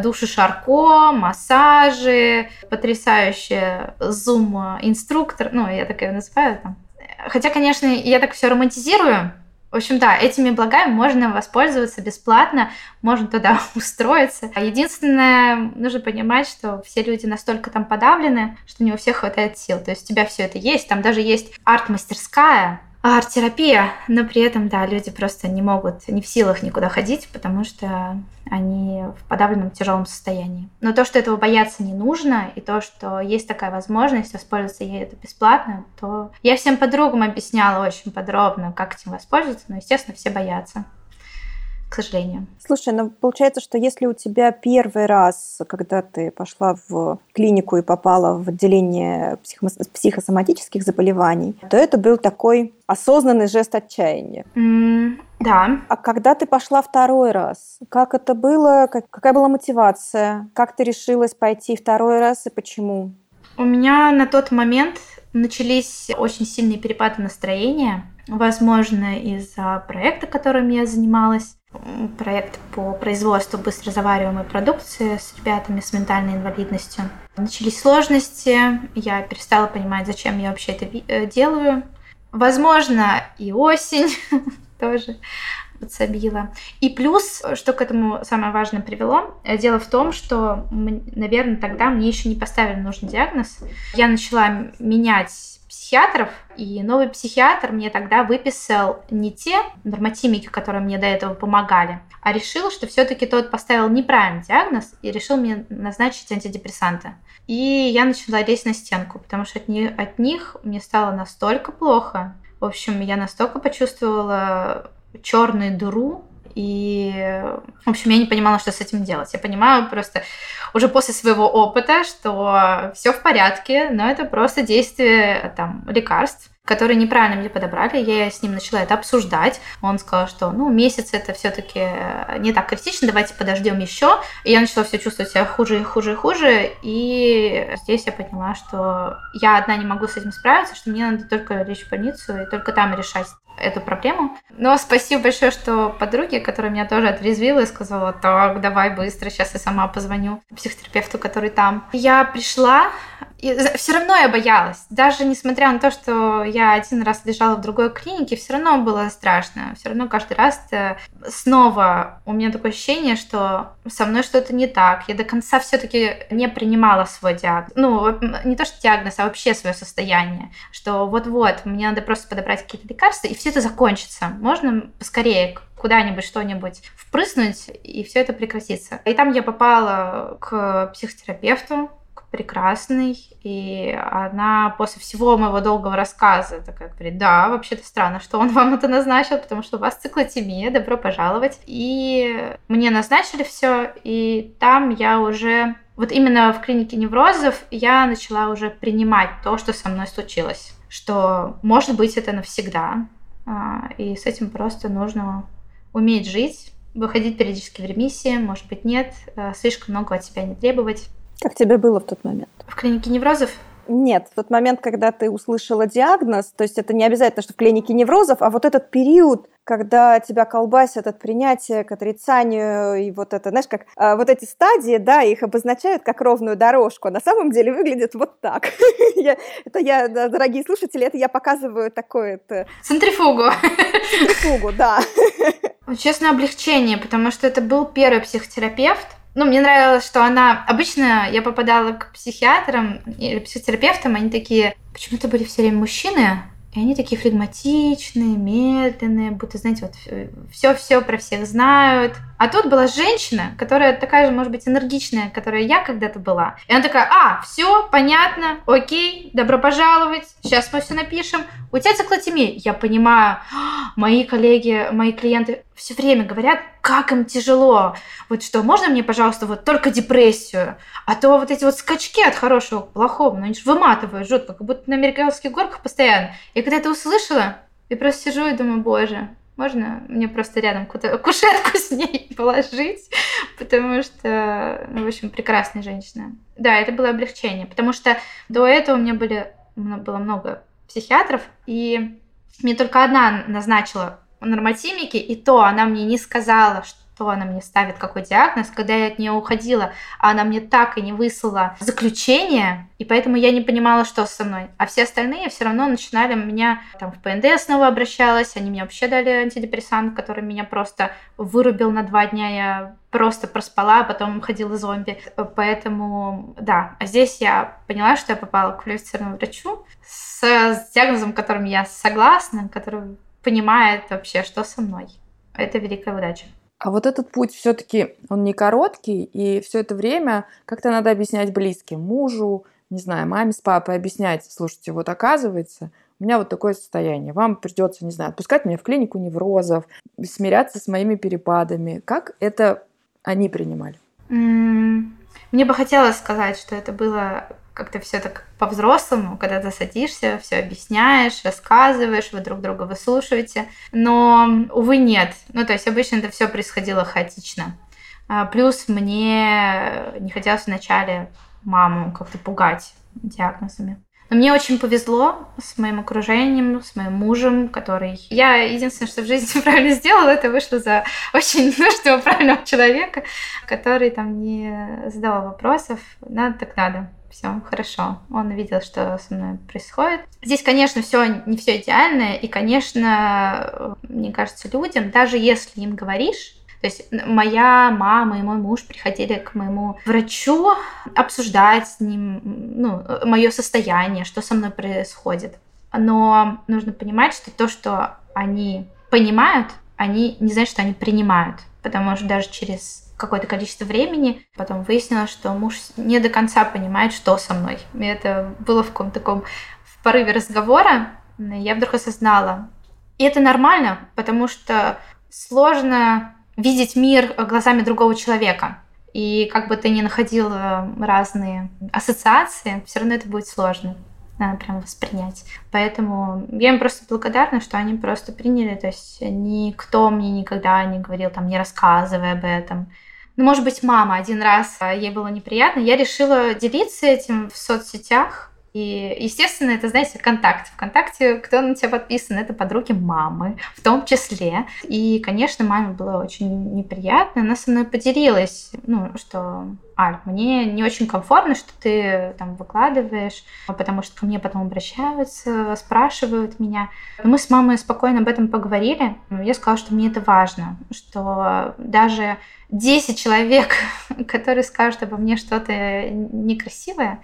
души Шарко, массажи, потрясающий зум-инструктор, я так ее называю там. Хотя, конечно, я так все романтизирую. В общем, да, этими благами можно воспользоваться бесплатно, можно туда устроиться. Единственное, нужно понимать, что все люди настолько там подавлены, что не у всех хватает сил. То есть у тебя все это есть, там даже есть арт-мастерская, арт-терапия, но при этом, да, люди просто не могут, не в силах никуда ходить, потому что они в подавленном тяжелом состоянии. Но то, что этого бояться не нужно, и то, что есть такая возможность воспользоваться ей это бесплатно, то я всем подругам объясняла очень подробно, как этим воспользоваться, но, естественно, все боятся. К сожалению. Слушай, получается, что если у тебя первый раз, когда ты пошла в клинику и попала в отделение психосоматических заболеваний, то это был такой осознанный жест отчаяния. Да. А когда ты пошла второй раз, как это было, какая была мотивация, как ты решилась пойти второй раз и почему? У меня на тот момент начались очень сильные перепады настроения, возможно, из-за проекта, которым я занималась. проект по производству быстрозавариваемой продукции с ребятами с ментальной инвалидностью. Начались сложности, я перестала понимать, зачем я вообще это делаю. Возможно, и осень тоже подсобила. И плюс, что к этому самое важное привело, дело в том, что, наверное, тогда мне еще не поставили нужный диагноз. Я начала менять психиатров, и новый психиатр мне тогда выписал не те нормотимики, которые мне до этого помогали, а решил, что все-таки тот поставил неправильный диагноз и решил мне назначить антидепрессанты. И я начала лезть на стенку, потому что от них мне стало настолько плохо. В общем, я настолько почувствовала черную дыру, и, в общем, я не понимала, что с этим делать. Я понимаю просто уже после своего опыта, что все в порядке, но это просто действие там, лекарств, которые неправильно мне подобрали. Я с ним начала это обсуждать. Он сказал, что месяц это все-таки не так критично, давайте подождем еще. И я начала все чувствовать себя хуже и хуже и хуже. И здесь я поняла, что я одна не могу с этим справиться, что мне надо только лечь в больницу и только там решать эту проблему. Но спасибо большое, что подруге, которая меня тоже отрезвила и сказала, так, давай быстро, сейчас я сама позвоню психотерапевту, который там. Я пришла, и все равно я боялась. Даже несмотря на то, что я один раз лежала в другой клинике, все равно было страшно. Все равно каждый раз снова у меня такое ощущение, что со мной что-то не так. Я до конца все-таки не принимала свой диагноз. Не то, что диагноз, а вообще свое состояние. Что вот-вот, мне надо просто подобрать какие-то лекарства, и все это закончится. Можно поскорее куда-нибудь что-нибудь впрыснуть, и все это прекратится. И там я попала к психотерапевту, прекрасный, и она после всего моего долгого рассказа такая говорит, да, вообще-то странно, что он вам это назначил, потому что у вас циклотемия, добро пожаловать. И мне назначили все, и там я уже, вот именно в клинике неврозов, я начала уже принимать то, что со мной случилось, что, может быть, это навсегда, и с этим просто нужно уметь жить, выходить периодически в ремиссии, может быть, нет, слишком много от себя не требовать. Как тебе было в тот момент? В клинике неврозов? Нет, в тот момент, когда ты услышала диагноз, то есть это не обязательно, что в клинике неврозов, а вот этот период, когда тебя колбасят от принятия к отрицанию, и вот это, знаешь, как вот эти стадии, да, их обозначают как ровную дорожку, а на самом деле выглядит вот так. Это я, дорогие слушатели, это я показываю такое... Центрифугу. Центрифугу, да. Честное облегчение, потому что это был первый психотерапевт. Мне нравилось, что она... Обычно я попадала к психиатрам или психотерапевтам, они такие... Почему-то были все время мужчины, и они такие флегматичные, медленные, будто, знаете, вот все про всех знают. А тут была женщина, которая такая же, может быть, энергичная, которая я когда-то была. И она такая, все, понятно, окей, добро пожаловать, сейчас мы все напишем. У тебя циклотемия. Я понимаю, мои коллеги, мои клиенты все время говорят, как им тяжело. Вот что, можно мне, пожалуйста, вот только депрессию? А то вот эти вот скачки от хорошего к плохому, они же выматывают жутко, как будто на американских горках постоянно. И когда это услышала, я просто сижу и думаю, боже, можно мне просто рядом кушетку с ней положить? Потому что, в общем, прекрасная женщина. Да, это было облегчение, потому что до этого у меня было много психиатров, и мне только одна назначила нормотимики, и то она мне не сказала, что она мне ставит, какой диагноз. Когда я от нее уходила, она мне так и не выслала заключение, и поэтому я не понимала, что со мной. А все остальные все равно начинали меня... Там в ПНД снова обращалась, они мне вообще дали антидепрессант, который меня просто вырубил на 2 дня. Я просто проспала, а потом ходила зомби. Поэтому, да. А здесь я поняла, что я попала к квалифицированному врачу с диагнозом, которым я согласна, который понимает вообще, что со мной. Это великая удача. А вот этот путь все-таки он не короткий, и все это время как-то надо объяснять близким, мужу, не знаю, маме с папой объяснять. Слушайте, вот оказывается, у меня вот такое состояние. Вам придется, не знаю, отпускать меня в клинику неврозов, смиряться с моими перепадами. Как это они принимали? Мне бы хотелось сказать, что это было как-то все так по-взрослому, когда ты садишься, все объясняешь, рассказываешь, вы друг друга выслушиваете. Но, увы, нет. То есть обычно это все происходило хаотично. Плюс мне не хотелось вначале маму как-то пугать диагнозами. Но мне очень повезло с моим окружением, с моим мужем, который... Я единственное, что в жизни правильно сделала, это вышла за очень нужного, правильного человека, который там не задавал вопросов. Надо так надо. Все хорошо. Он видел, что со мной происходит. Здесь, конечно, все не все идеально. И, конечно, мне кажется, людям, даже если им говоришь, то есть моя мама и мой муж приходили к моему врачу обсуждать с ним, ну, мое состояние, что со мной происходит. Но нужно понимать, что то, что они понимают, они не знают, что они принимают. Потому что даже через какое-то количество времени потом выяснилось, что муж не до конца понимает, что со мной. И это было в каком-то таком в порыве разговора. Я вдруг осознала. И это нормально, потому что сложно... видеть мир глазами другого человека. И как бы ты ни находил разные ассоциации, все равно это будет сложно прям воспринять. Поэтому я им просто благодарна, что они просто приняли. То есть никто мне никогда не говорил, там, не рассказывай об этом. Ну, может быть, мама один раз, ей было неприятно. Я решила делиться этим в соцсетях. И, естественно, это, знаете, ВКонтакте. ВКонтакте, кто на тебя подписан, это подруги мамы, в том числе. И, конечно, маме было очень неприятно. Она со мной поделилась, ну, что, Аль, мне не очень комфортно, что ты там выкладываешь, потому что ко мне потом обращаются, спрашивают меня. Мы с мамой спокойно об этом поговорили. Я сказала, что мне это важно, что даже 10 человек, которые скажут обо мне что-то некрасивое,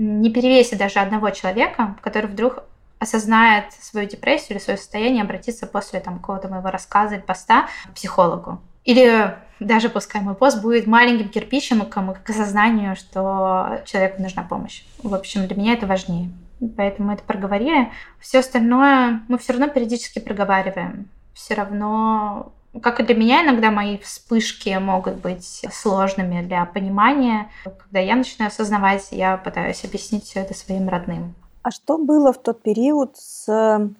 не перевесит даже одного человека, который вдруг осознает свою депрессию или свое состояние, обратиться после там, какого-то моего рассказа или поста к психологу. Или даже пускай мой пост будет маленьким кирпичем к осознанию, что человеку нужна помощь. В общем, для меня это важнее. Поэтому мы это проговорили. Все остальное мы все равно периодически проговариваем. Все равно, как и для меня, иногда мои вспышки могут быть сложными для понимания. Когда я начинаю осознавать, я пытаюсь объяснить все это своим родным. А что было в тот период с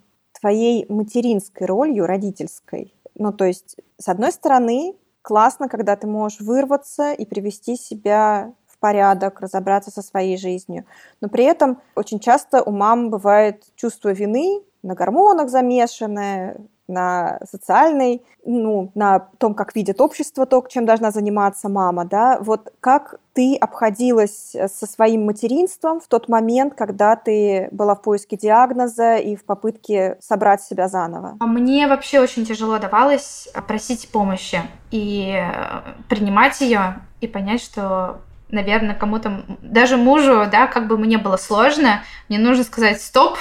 твоей материнской ролью, родительской? Ну, то есть, с одной стороны, классно, когда ты можешь вырваться и привести себя в порядок, разобраться со своей жизнью. Но при этом очень часто у мам бывает чувство вины, на гормонах замешанное, на социальной, ну, на том, как видит общество, то, чем должна заниматься мама, да, вот как ты обходилась со своим материнством в тот момент, когда ты была в поиске диагноза и в попытке собрать себя заново? Мне вообще очень тяжело давалось просить помощи и принимать ее, и понять, что, наверное, кому-то, даже мужу, да, как бы мне было сложно, мне нужно сказать «стоп»,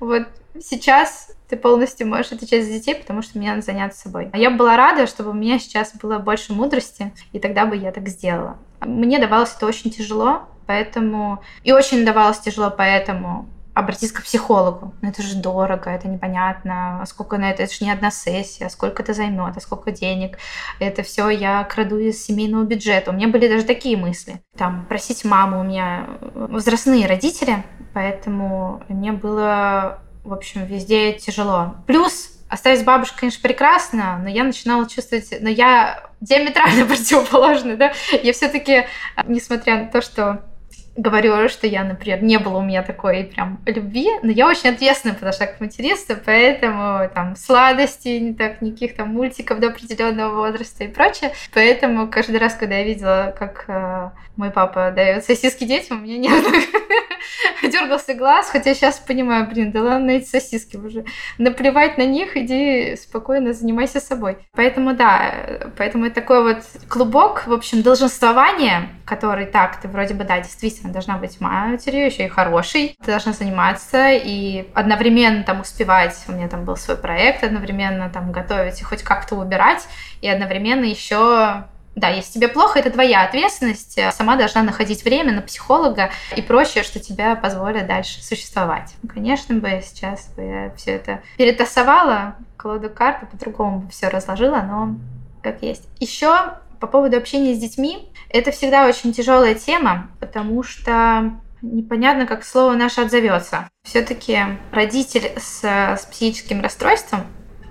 вот сейчас ты полностью можешь отвечать за детей, потому что мне надо заняться собой. А я была рада, чтобы у меня сейчас было больше мудрости, и тогда бы я так сделала. Мне давалось это очень тяжело, поэтому... И очень давалось тяжело, поэтому обратись к психологу. Но это же дорого, это непонятно, сколько на это же не одна сессия, сколько это займет, а сколько денег. Это все я краду из семейного бюджета. У меня были даже такие мысли. Там, просить маму, у меня возрастные родители, поэтому мне было... В общем, везде тяжело. Плюс оставить бабушку, конечно, прекрасно, но я начинала чувствовать... Но я диаметрально противоположна, да? Я все-таки, несмотря на то, что говорю, что я, например, не было у меня такой прям любви, но я очень ответственно подошла к материнству, поэтому там сладостей, не так, никаких там мультиков до определенного возраста и прочее. Поэтому каждый раз, когда я видела, как мой папа дает сосиски детям, у меня нервно дергался глаз, хотя сейчас понимаю, блин, да ладно эти сосиски уже. Наплевать на них, иди спокойно занимайся собой. Поэтому да, поэтому это такой вот клубок, в общем, долженствование, который так, ты вроде бы, да, действительно должна быть матерью, еще и хорошей, ты должна заниматься и одновременно там успевать, у меня там был свой проект, одновременно там готовить и хоть как-то убирать, и одновременно еще... Да, если тебе плохо, это твоя ответственность. Сама должна находить время на психолога и прочее, что тебя позволит дальше существовать. Ну, конечно бы сейчас бы я все это перетасовала, колоду карт, по-другому бы все разложила, но как есть. Еще по поводу общения с детьми. Это всегда очень тяжелая тема, потому что непонятно, как слово наше отзовется. Все-таки родитель с психическим расстройством,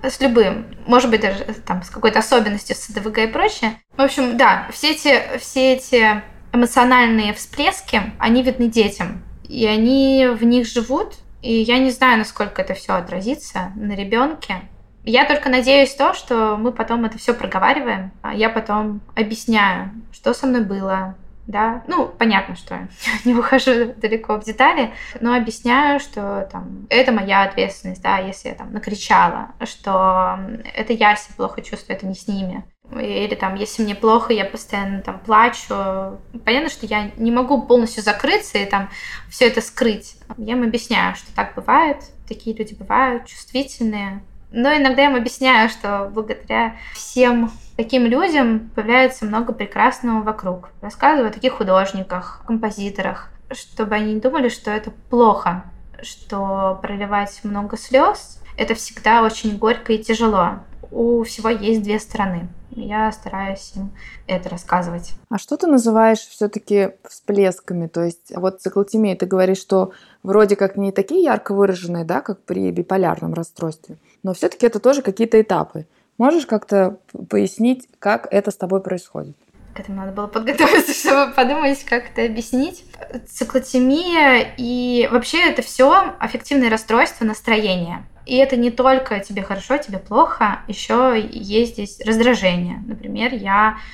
с любым, может быть, даже там, с какой-то особенностью, с СДВГ и прочее. В общем, да, все эти эмоциональные всплески, они видны детям. и они в них живут, и я не знаю, насколько это все отразится на ребенке. Я только надеюсь то, что мы потом это все проговариваем, а я потом объясняю, что со мной было, да, ну, понятно, что я не ухожу далеко в детали, но объясняю, что там, это моя ответственность, да, если я там накричала, что это я себя плохо чувствую, это не с ними. Или там, если мне плохо, я постоянно там плачу. Понятно, что я не могу полностью закрыться и там все это скрыть. Я им объясняю, что так бывает, такие люди бывают, чувствительные. Но иногда я им объясняю, что благодаря всем таким людям появляется много прекрасного вокруг. Рассказываю о таких художниках, композиторах, чтобы они не думали, что это плохо, что проливать много слез – это всегда очень горько и тяжело. У всего есть две стороны. Я стараюсь им это рассказывать. А что ты называешь все-таки всплесками? То есть вот циклотимия, ты говоришь, что вроде как не такие ярко выраженные, да, как при биполярном расстройстве, но все-таки это тоже какие-то этапы. Можешь как-то пояснить, как это с тобой происходит? К этому надо было подготовиться, чтобы подумать, как это объяснить. Циклотимия и вообще это все аффективные расстройства настроения. И это не только тебе хорошо, тебе плохо, еще есть здесь раздражение. Например,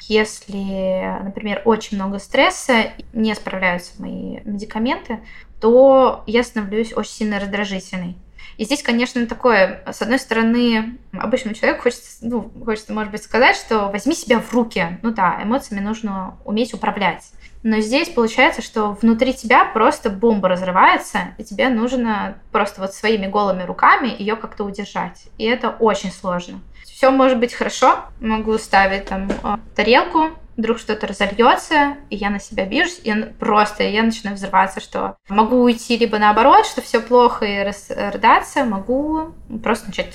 если очень много стресса, не справляются мои медикаменты, то я становлюсь очень сильно раздражительной. И здесь, конечно, такое, с одной стороны, обычному человеку хочется, может быть, сказать, что возьми себя в руки. Ну да, эмоциями нужно уметь управлять. Но здесь получается, что внутри тебя просто бомба разрывается, и тебе нужно просто вот своими голыми руками ее как-то удержать. И это очень сложно. Все может быть хорошо, могу ставить там тарелку, вдруг что-то разольется, и я на себя вижусь, и просто я начинаю взрываться, что могу уйти либо наоборот, что все плохо и рыдаться, могу просто начать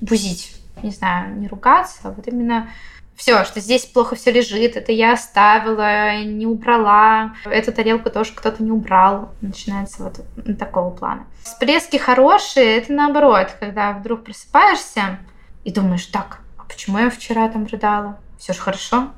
бузить, не знаю, не ругаться, а вот именно... Все, что здесь плохо все лежит, это я оставила, не убрала, эту тарелку тоже кто-то не убрал. Начинается вот такого плана. Всплески хорошие, это наоборот, когда вдруг просыпаешься и думаешь, так, а почему я вчера там рыдала? Все же хорошо.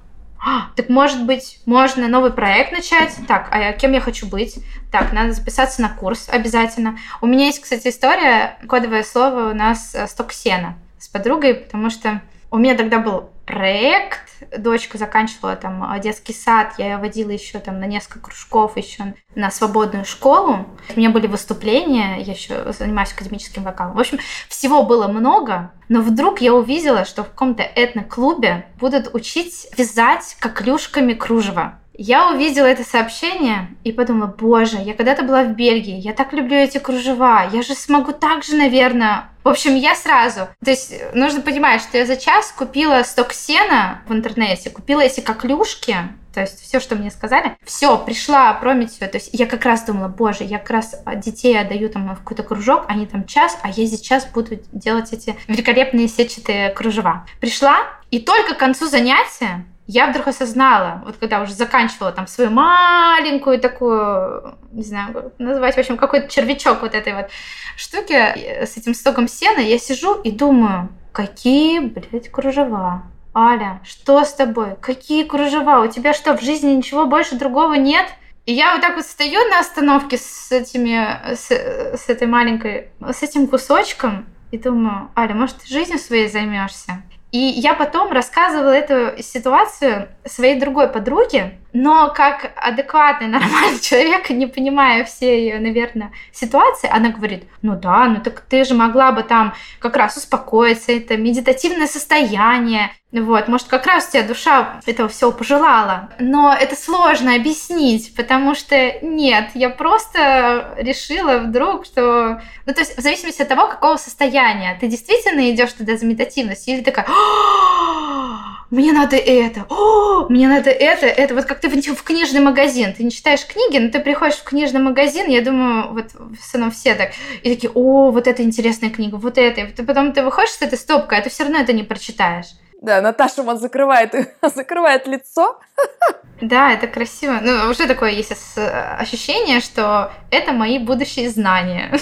Так, может быть, можно новый проект начать? Так, а кем я хочу быть? Так, надо записаться на курс обязательно. У меня есть, кстати, история, кодовое слово у нас «сток сена» с подругой, потому что у меня тогда был проект, дочка заканчивала там детский сад, я ее водила еще там на несколько кружков, еще на свободную школу. У меня были выступления, я еще занимаюсь академическим вокалом. В общем, всего было много, но вдруг я увидела, что в каком-то этноклубе будут учить вязать коклюшками кружево. Я увидела это сообщение и подумала, боже, я когда-то была в Бельгии, я так люблю эти кружева, я же смогу так же, наверное. В общем, я сразу. То есть нужно понимать, что я за час купила сток сена в интернете, купила эти коклюшки, то есть все, что мне сказали, все, пришла прометью. То есть я как раз думала, боже, я как раз детей отдаю там в какой-то кружок, они там час, а я сейчас буду делать эти великолепные сетчатые кружева. Пришла, и только к концу занятия я вдруг осознала, вот когда уже заканчивала там свою маленькую такую, не знаю, назвать, в общем, какой-то червячок вот этой вот штуки с этим стоком сена, я сижу и думаю, какие, блядь, кружева. Аля, что с тобой? Какие кружева? У тебя что, в жизни ничего больше другого нет? И я вот так вот стою на остановке с этим кусочком и думаю, Аля, может, ты жизнью своей займешься? И я потом рассказывала эту ситуацию своей другой подруге, но как адекватный, нормальный человек, не понимая все ее, наверное, ситуации, она говорит, ну да, ну так ты же могла бы там как раз успокоиться, это медитативное состояние, вот, может, как раз у тебя душа этого всего пожелала. Но это сложно объяснить, потому что нет, я просто решила вдруг, что... Ну, то есть в зависимости от того, какого состояния. Ты действительно идешь туда за медитативностью или такая... Мне надо это, мне надо это. Вот как ты в книжный магазин, ты не читаешь книги, но ты приходишь в книжный магазин, я думаю, вот в основном все так, и такие, вот это интересная книга, вот это. И потом ты выходишь с этой стопкой, а ты все равно это не прочитаешь. Да, Наташа вот закрывает лицо. Да, это красиво. Ну, уже такое есть ощущение, что это мои будущие знания.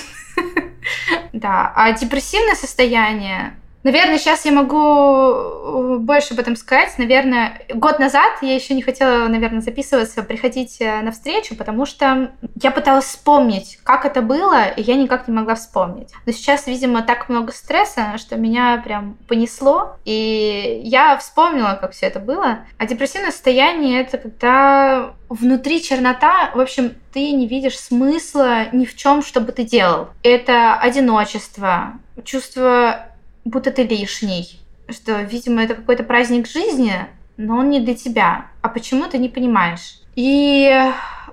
Да, а депрессивное состояние, Наверное, сейчас я могу больше об этом сказать. Наверное, год назад я еще не хотела, наверное, записываться, приходить на встречу, потому что я пыталась вспомнить, как это было, и я никак не могла вспомнить. Но сейчас, видимо, так много стресса, что меня прям понесло, и я вспомнила, как все это было. А депрессивное состояние — это когда внутри чернота, в общем, ты не видишь смысла ни в чем, что бы ты делал. Это одиночество, чувство, будто ты лишний, что, видимо, это какой-то праздник жизни, но он не для тебя. А почему, ты не понимаешь? И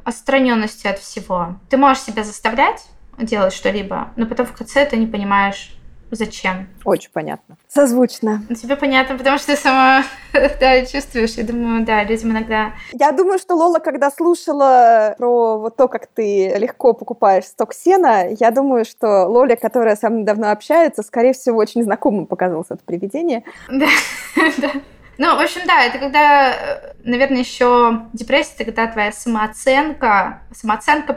отстраненностью от всего. Ты можешь себя заставлять делать что-либо, но потом в конце ты не понимаешь, зачем. Очень понятно. Созвучно. Тебе понятно, потому что ты сама да, чувствуешь. Я думаю, да, людям иногда... Я думаю, что Лола, когда слушала про вот то, как ты легко покупаешь сток сена, я думаю, что Лоле, которая со мной давно общается, скорее всего, очень знакомым показалось это привидение. Да, да. Ну, в общем, да, это когда, наверное, еще депрессия, это когда твоя самооценка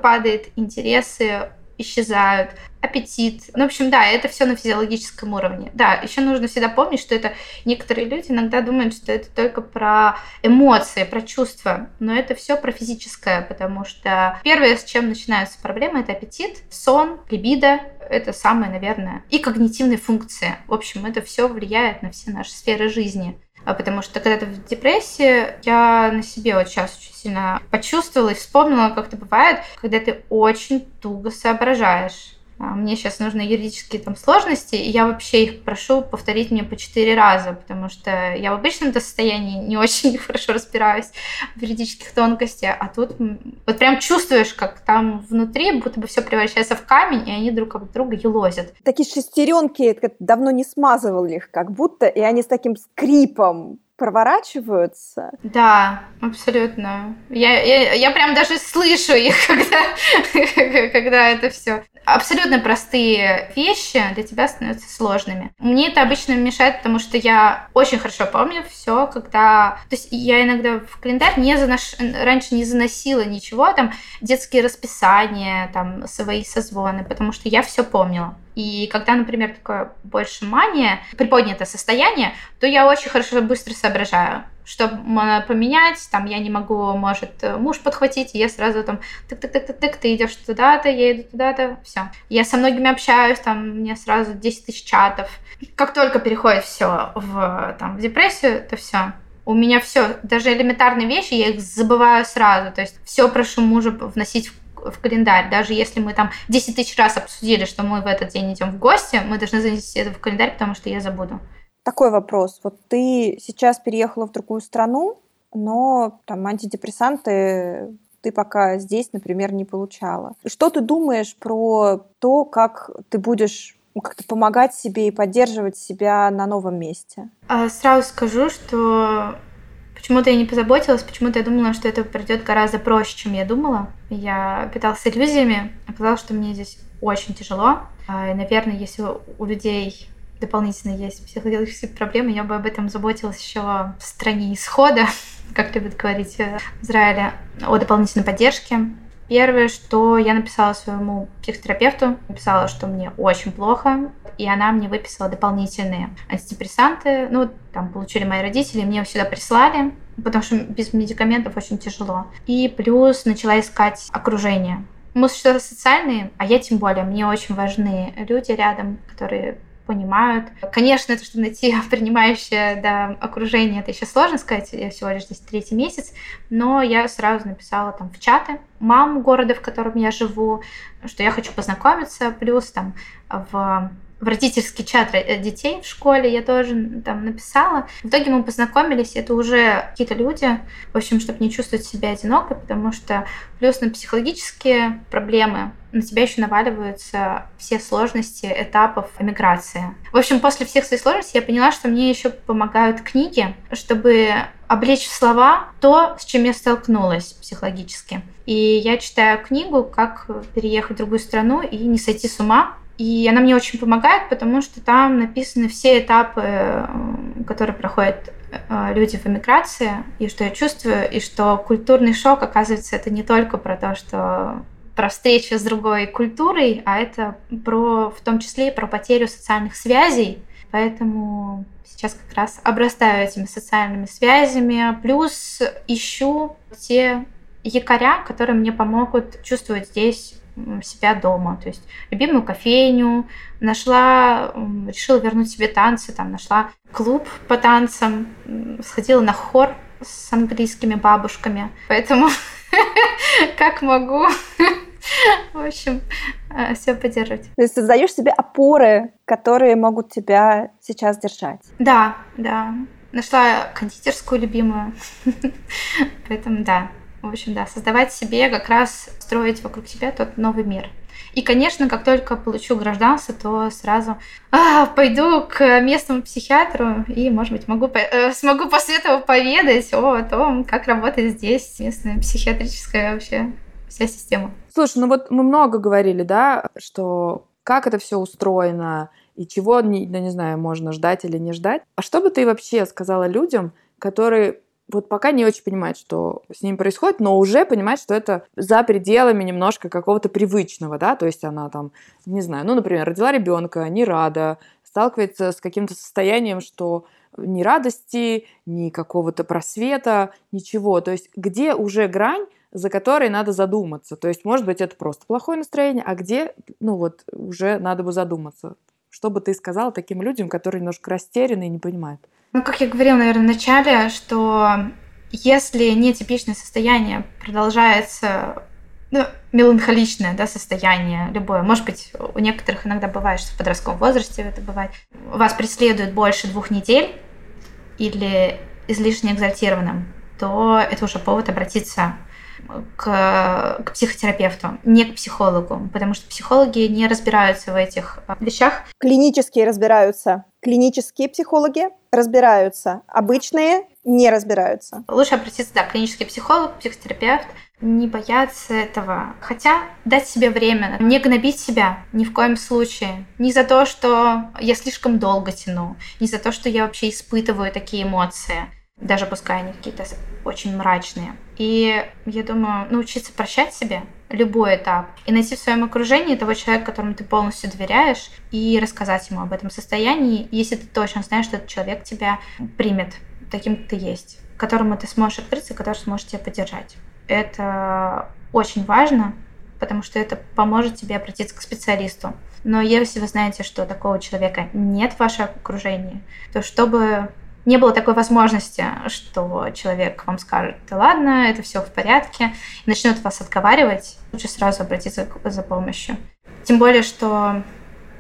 падает, интересы исчезают, аппетит. Ну, в общем, да, это все на физиологическом уровне. Да, еще нужно всегда помнить, что это некоторые люди иногда думают, что это только про эмоции, про чувства, но это все про физическое, потому что первое, с чем начинаются проблемы, это аппетит, сон, либидо, это самое, наверное, и когнитивные функции. В общем, это все влияет на все наши сферы жизни. Потому что когда-то в депрессии я на себе вот сейчас очень сильно почувствовала и вспомнила, как это бывает, когда ты очень туго соображаешь. Мне сейчас нужны юридические там сложности, и я вообще их прошу повторить мне по 4 раза, потому что я в обычном состоянии не очень хорошо разбираюсь в юридических тонкостях, а тут вот прям чувствуешь, как там внутри будто бы все превращается в камень, и они друг от друга елозят. Такие шестеренки, давно не смазывал их, как будто, и они с таким скрипом проворачиваются. Да, абсолютно. Я прям даже слышу их, когда это все. Абсолютно простые вещи для тебя становятся сложными. Мне это обычно мешает, потому что я очень хорошо помню все, когда... То есть я иногда в календарь раньше не заносила ничего, там детские расписания, там свои созвоны, потому что я все помнила. И когда, например, такое больше мания, приподнятое состояние, то я очень хорошо быстро соображаю, что поменять, там я не могу, может, муж подхватить, и я сразу там тык-тык-тык-тык, ты идешь туда-то, я иду туда-то, все. Я со многими общаюсь, там мне сразу 10 тысяч чатов. Как только переходит все в депрессию, то все. У меня все, даже элементарные вещи, я их забываю сразу. То есть все прошу мужа вносить в календарь. Даже если мы там 10 тысяч раз обсудили, что мы в этот день идем в гости, мы должны занести это в календарь, потому что я забуду. Такой вопрос. Вот ты сейчас переехала в другую страну, но там антидепрессанты ты пока здесь, например, не получала. И что ты думаешь про то, как ты будешь как-то помогать себе и поддерживать себя на новом месте? Сразу скажу, что почему-то я не позаботилась, почему-то я думала, что это пройдет гораздо проще, чем я думала. Я питалась иллюзиями, оказалось, что мне здесь очень тяжело. И, наверное, если у людей дополнительно есть психологические проблемы, я бы об этом заботилась еще в стране исхода, как любят говорить в Израиле, о дополнительной поддержке. Первое, что я написала своему психотерапевту, написала, что мне очень плохо, и она мне выписала дополнительные антидепрессанты. Ну, там получили мои родители, мне сюда прислали, потому что без медикаментов очень тяжело. И плюс начала искать окружение. Мы существа социальные, а я тем более. Мне очень важны люди рядом, которые понимают. Конечно, то, что найти принимающее окружение, это еще сложно сказать, я всего лишь здесь 3-й месяц, но я сразу написала там в чаты мам города, в котором я живу, что я хочу познакомиться, плюс там в родительский чат детей в школе я тоже там написала. В итоге мы познакомились, это уже какие-то люди, в общем, чтобы не чувствовать себя одинокой, потому что плюс на психологические проблемы на тебя еще наваливаются все сложности этапов эмиграции. В общем, после всех своих сложностей я поняла, что мне еще помогают книги, чтобы облечь в слова то, с чем я столкнулась психологически. И я читаю книгу «Как переехать в другую страну и не сойти с ума». И она мне очень помогает, потому что там написаны все этапы, которые проходят люди в эмиграции, и что я чувствую, и что культурный шок, оказывается, это не только про то, что про встречу с другой культурой, а это про, в том числе, про потерю социальных связей, Поэтому сейчас как раз обрастаю этими социальными связями. Плюс ищу те якоря, которые мне помогут чувствовать здесь себя дома. То есть любимую кофейню нашла, решила вернуть себе танцы, там нашла клуб по танцам, сходила на хор с английскими бабушками. Поэтому как могу, в общем, все поддерживать. То есть создаешь себе опоры, которые могут тебя сейчас держать. Да, да. Нашла кондитерскую любимую. Поэтому да. В общем, да, создавать себе, как раз строить вокруг себя тот новый мир. И, конечно, как только получу гражданство, то сразу пойду к местному психиатру и, может быть, смогу после этого поведать о том, как работает здесь местная психиатрическая вообще вся система. Слушай, ну вот мы много говорили, да, что как это все устроено и чего, не знаю, можно ждать или не ждать. А что бы ты вообще сказала людям, которые... Вот пока не очень понимает, что с ним происходит, но уже понимает, что это за пределами немножко какого-то привычного, да, то есть она там, не знаю, ну, например, родила ребенка, не рада, сталкивается с каким-то состоянием, что ни радости, ни какого-то просвета, ничего, то есть где уже грань, за которой надо задуматься, то есть, может быть, это просто плохое настроение, а где, ну, вот, уже надо бы задуматься. Что бы ты сказала таким людям, которые немножко растеряны и не понимают? Ну, как я говорила, наверное, в начале, что если нетипичное состояние продолжается, ну, меланхоличное, да, состояние любое, может быть, у некоторых иногда бывает, что в подростковом возрасте это бывает, вас преследует больше 2 недель или излишне экзальтированным, то это уже повод обратиться к психотерапевту, не к психологу, потому что психологи не разбираются в этих вещах. Клинические разбираются. Клинические психологи разбираются, обычные не разбираются. Лучше обратиться, да, клинический психолог, психотерапевт, не бояться этого. Хотя дать себе время, не гнобить себя ни в коем случае. Не за то, что я слишком долго тяну, не за то, что я вообще испытываю такие эмоции, даже пускай они какие-то очень мрачные. И я думаю, научиться прощать себя, любой этап, и найти в своем окружении того человека, которому ты полностью доверяешь, и рассказать ему об этом состоянии, если ты точно знаешь, что этот человек тебя примет таким, как ты есть, которому ты сможешь открыться, который сможет тебя поддержать. Это очень важно, потому что это поможет тебе обратиться к специалисту. Но если вы знаете, что такого человека нет в вашем окружении, то чтобы... не было такой возможности, что человек вам скажет: да ладно, это все в порядке, и начнет вас отговаривать, лучше сразу обратиться за помощью. Тем более, что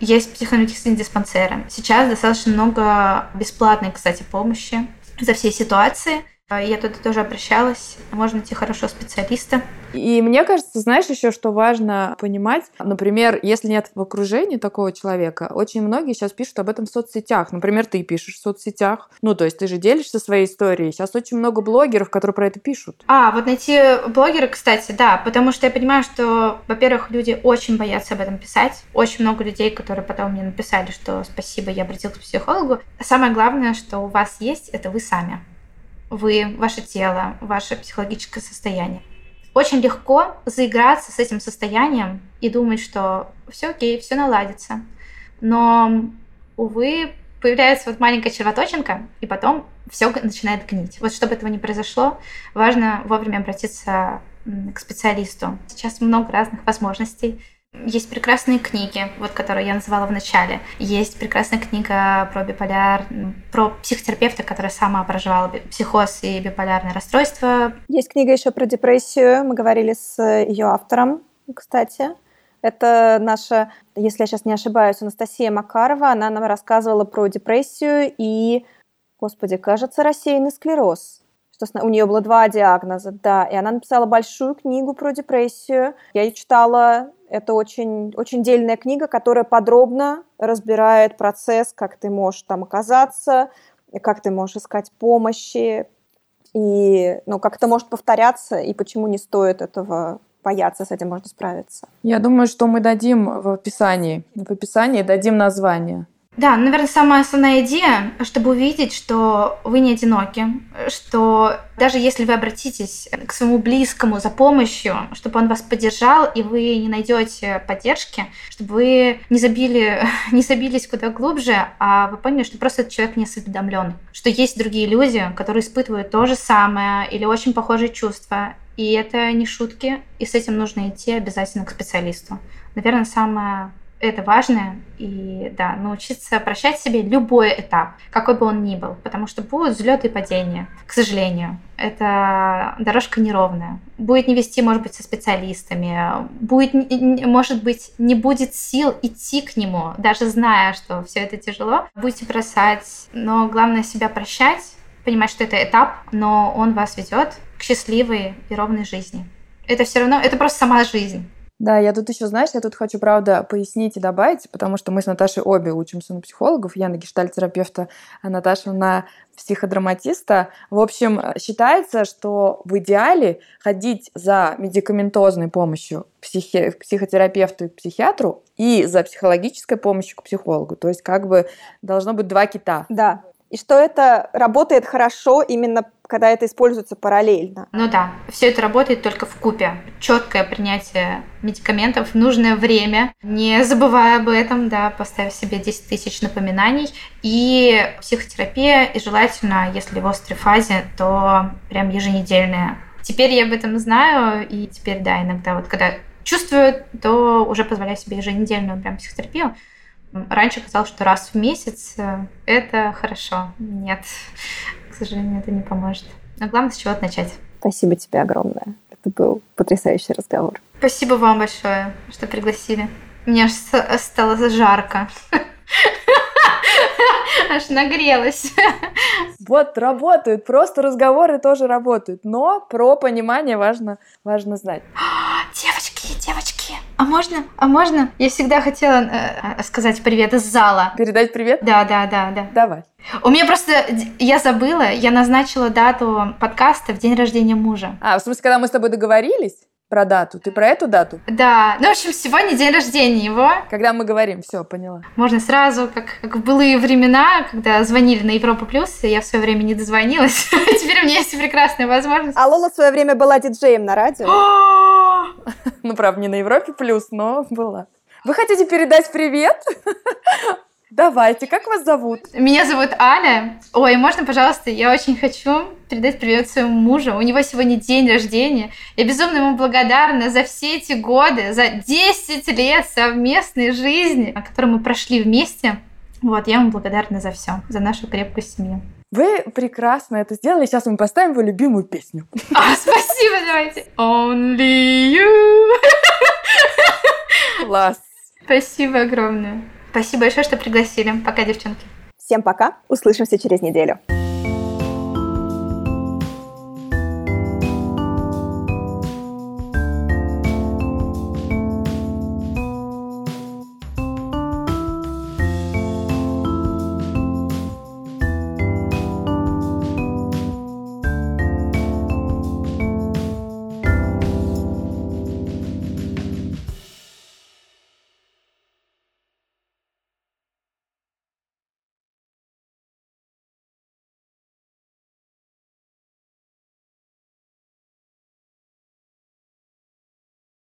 есть психоневрологические диспансеры. Сейчас достаточно много бесплатной, кстати, помощи за всей ситуации. Я туда тоже обращалась. Можно найти хорошего специалиста. И мне кажется, знаешь, еще что важно понимать, например, если нет в окружении такого человека, очень многие сейчас пишут об этом в соцсетях. Например, ты пишешь в соцсетях, ну, то есть ты же делишься своей историей. Сейчас очень много блогеров, которые про это пишут. Вот найти блогера, кстати, да, потому что я понимаю, что, во-первых, люди очень боятся об этом писать. Очень много людей, которые потом мне написали, что спасибо, я обратилась к психологу. Самое главное, что у вас есть, это вы сами. Вы, ваше тело, ваше психологическое состояние. Очень легко заиграться с этим состоянием и думать, что все окей, все наладится. Но, увы, появляется вот маленькая червоточинка, и потом все начинает гнить. Вот чтобы этого не произошло, важно вовремя обратиться к специалисту. Сейчас много разных возможностей. Есть прекрасные книги, вот, которые я называла в начале. Есть прекрасная книга про про психотерапевта, которая сама проживала психоз и биполярное расстройство. Есть книга еще про депрессию. Мы говорили с ее автором, кстати. Это наша, если я сейчас не ошибаюсь, Анастасия Макарова. Она нам рассказывала про депрессию и, господи, кажется, рассеянный склероз. У нее было 2 диагноза, да. И она написала большую книгу про депрессию. Я ее читала. Это очень, очень дельная книга, которая подробно разбирает процесс, как ты можешь там оказаться, как ты можешь искать помощи, и, ну, как это может повторяться, и почему не стоит этого бояться, с этим можно справиться. Я думаю, что мы дадим в описании дадим название. Да, наверное, самая основная идея, чтобы увидеть, что вы не одиноки, что даже если вы обратитесь к своему близкому за помощью, чтобы он вас поддержал, и вы не найдете поддержки, чтобы вы не забились куда глубже, а вы поняли, что просто этот человек не осведомлен, что есть другие люди, которые испытывают то же самое или очень похожие чувства. И это не шутки, и с этим нужно идти обязательно к специалисту. Наверное, самое... Это важно, и да, научиться прощать себе любой этап, какой бы он ни был, потому что будут взлеты и падения, к сожалению. Это дорожка неровная. Будет не вести, может быть, со специалистами, может быть, не будет сил идти к нему, даже зная, что все это тяжело. Будете бросать, но главное себя прощать, понимать, что это этап, но он вас ведет к счастливой и ровной жизни. Это все равно, это просто сама жизнь. Да, я тут еще, знаешь, хочу, правда, пояснить и добавить, потому что мы с Наташей обе учимся на психологов. Я на гештальт-терапевта, а Наташа на психодраматиста. В общем, считается, что в идеале ходить за медикаментозной помощью к психотерапевту и к психиатру и за психологической помощью к психологу. То есть как бы должно быть два кита. Да, и что это работает хорошо именно когда это используется параллельно. Ну да, все это работает только вкупе. Четкое принятие медикаментов в нужное время, не забывая об этом, да, поставив себе 10 тысяч напоминаний. И психотерапия, и желательно, если в острой фазе, то прям еженедельная. Теперь я об этом знаю, и теперь, да, иногда вот когда чувствую, то уже позволяю себе еженедельную прям психотерапию. Раньше казалось, что раз в месяц это хорошо. Нет, к сожалению, это не поможет. Но главное, с чего начать. Спасибо тебе огромное. Это был потрясающий разговор. Спасибо вам большое, что пригласили. Мне аж стало жарко. Аж нагрелась. Вот, работают. Просто разговоры тоже работают. Но про понимание важно знать. Девочки, а можно? Я всегда хотела сказать привет из зала. Передать привет? Да. Давай. У меня просто, я забыла, я назначила дату подкаста в день рождения мужа. А, в смысле, когда мы с тобой договорились про дату, ты про эту дату? Да, ну, в общем, сегодня день рождения его. Когда мы говорим, все, поняла. Можно сразу, как в былые времена, когда звонили на Европа Плюс, я в свое время не дозвонилась, теперь у меня есть прекрасная возможность. А Лола в свое время была диджеем на радио. Ну, правда, не на Европе Плюс, но была. Вы хотите передать привет? Давайте, как вас зовут? Меня зовут Аля. Ой, можно, пожалуйста, я очень хочу передать привет своему мужу. У него сегодня день рождения. Я безумно ему благодарна за все эти годы, за 10 лет совместной жизни, которую мы прошли вместе. Вот, я ему благодарна за все, за нашу крепкую семью. Вы прекрасно это сделали. Сейчас мы поставим его любимую песню. Спасибо, давайте. Only you. Класс. Спасибо огромное. Спасибо большое, что пригласили. Пока, девчонки. Всем пока. Услышимся через неделю.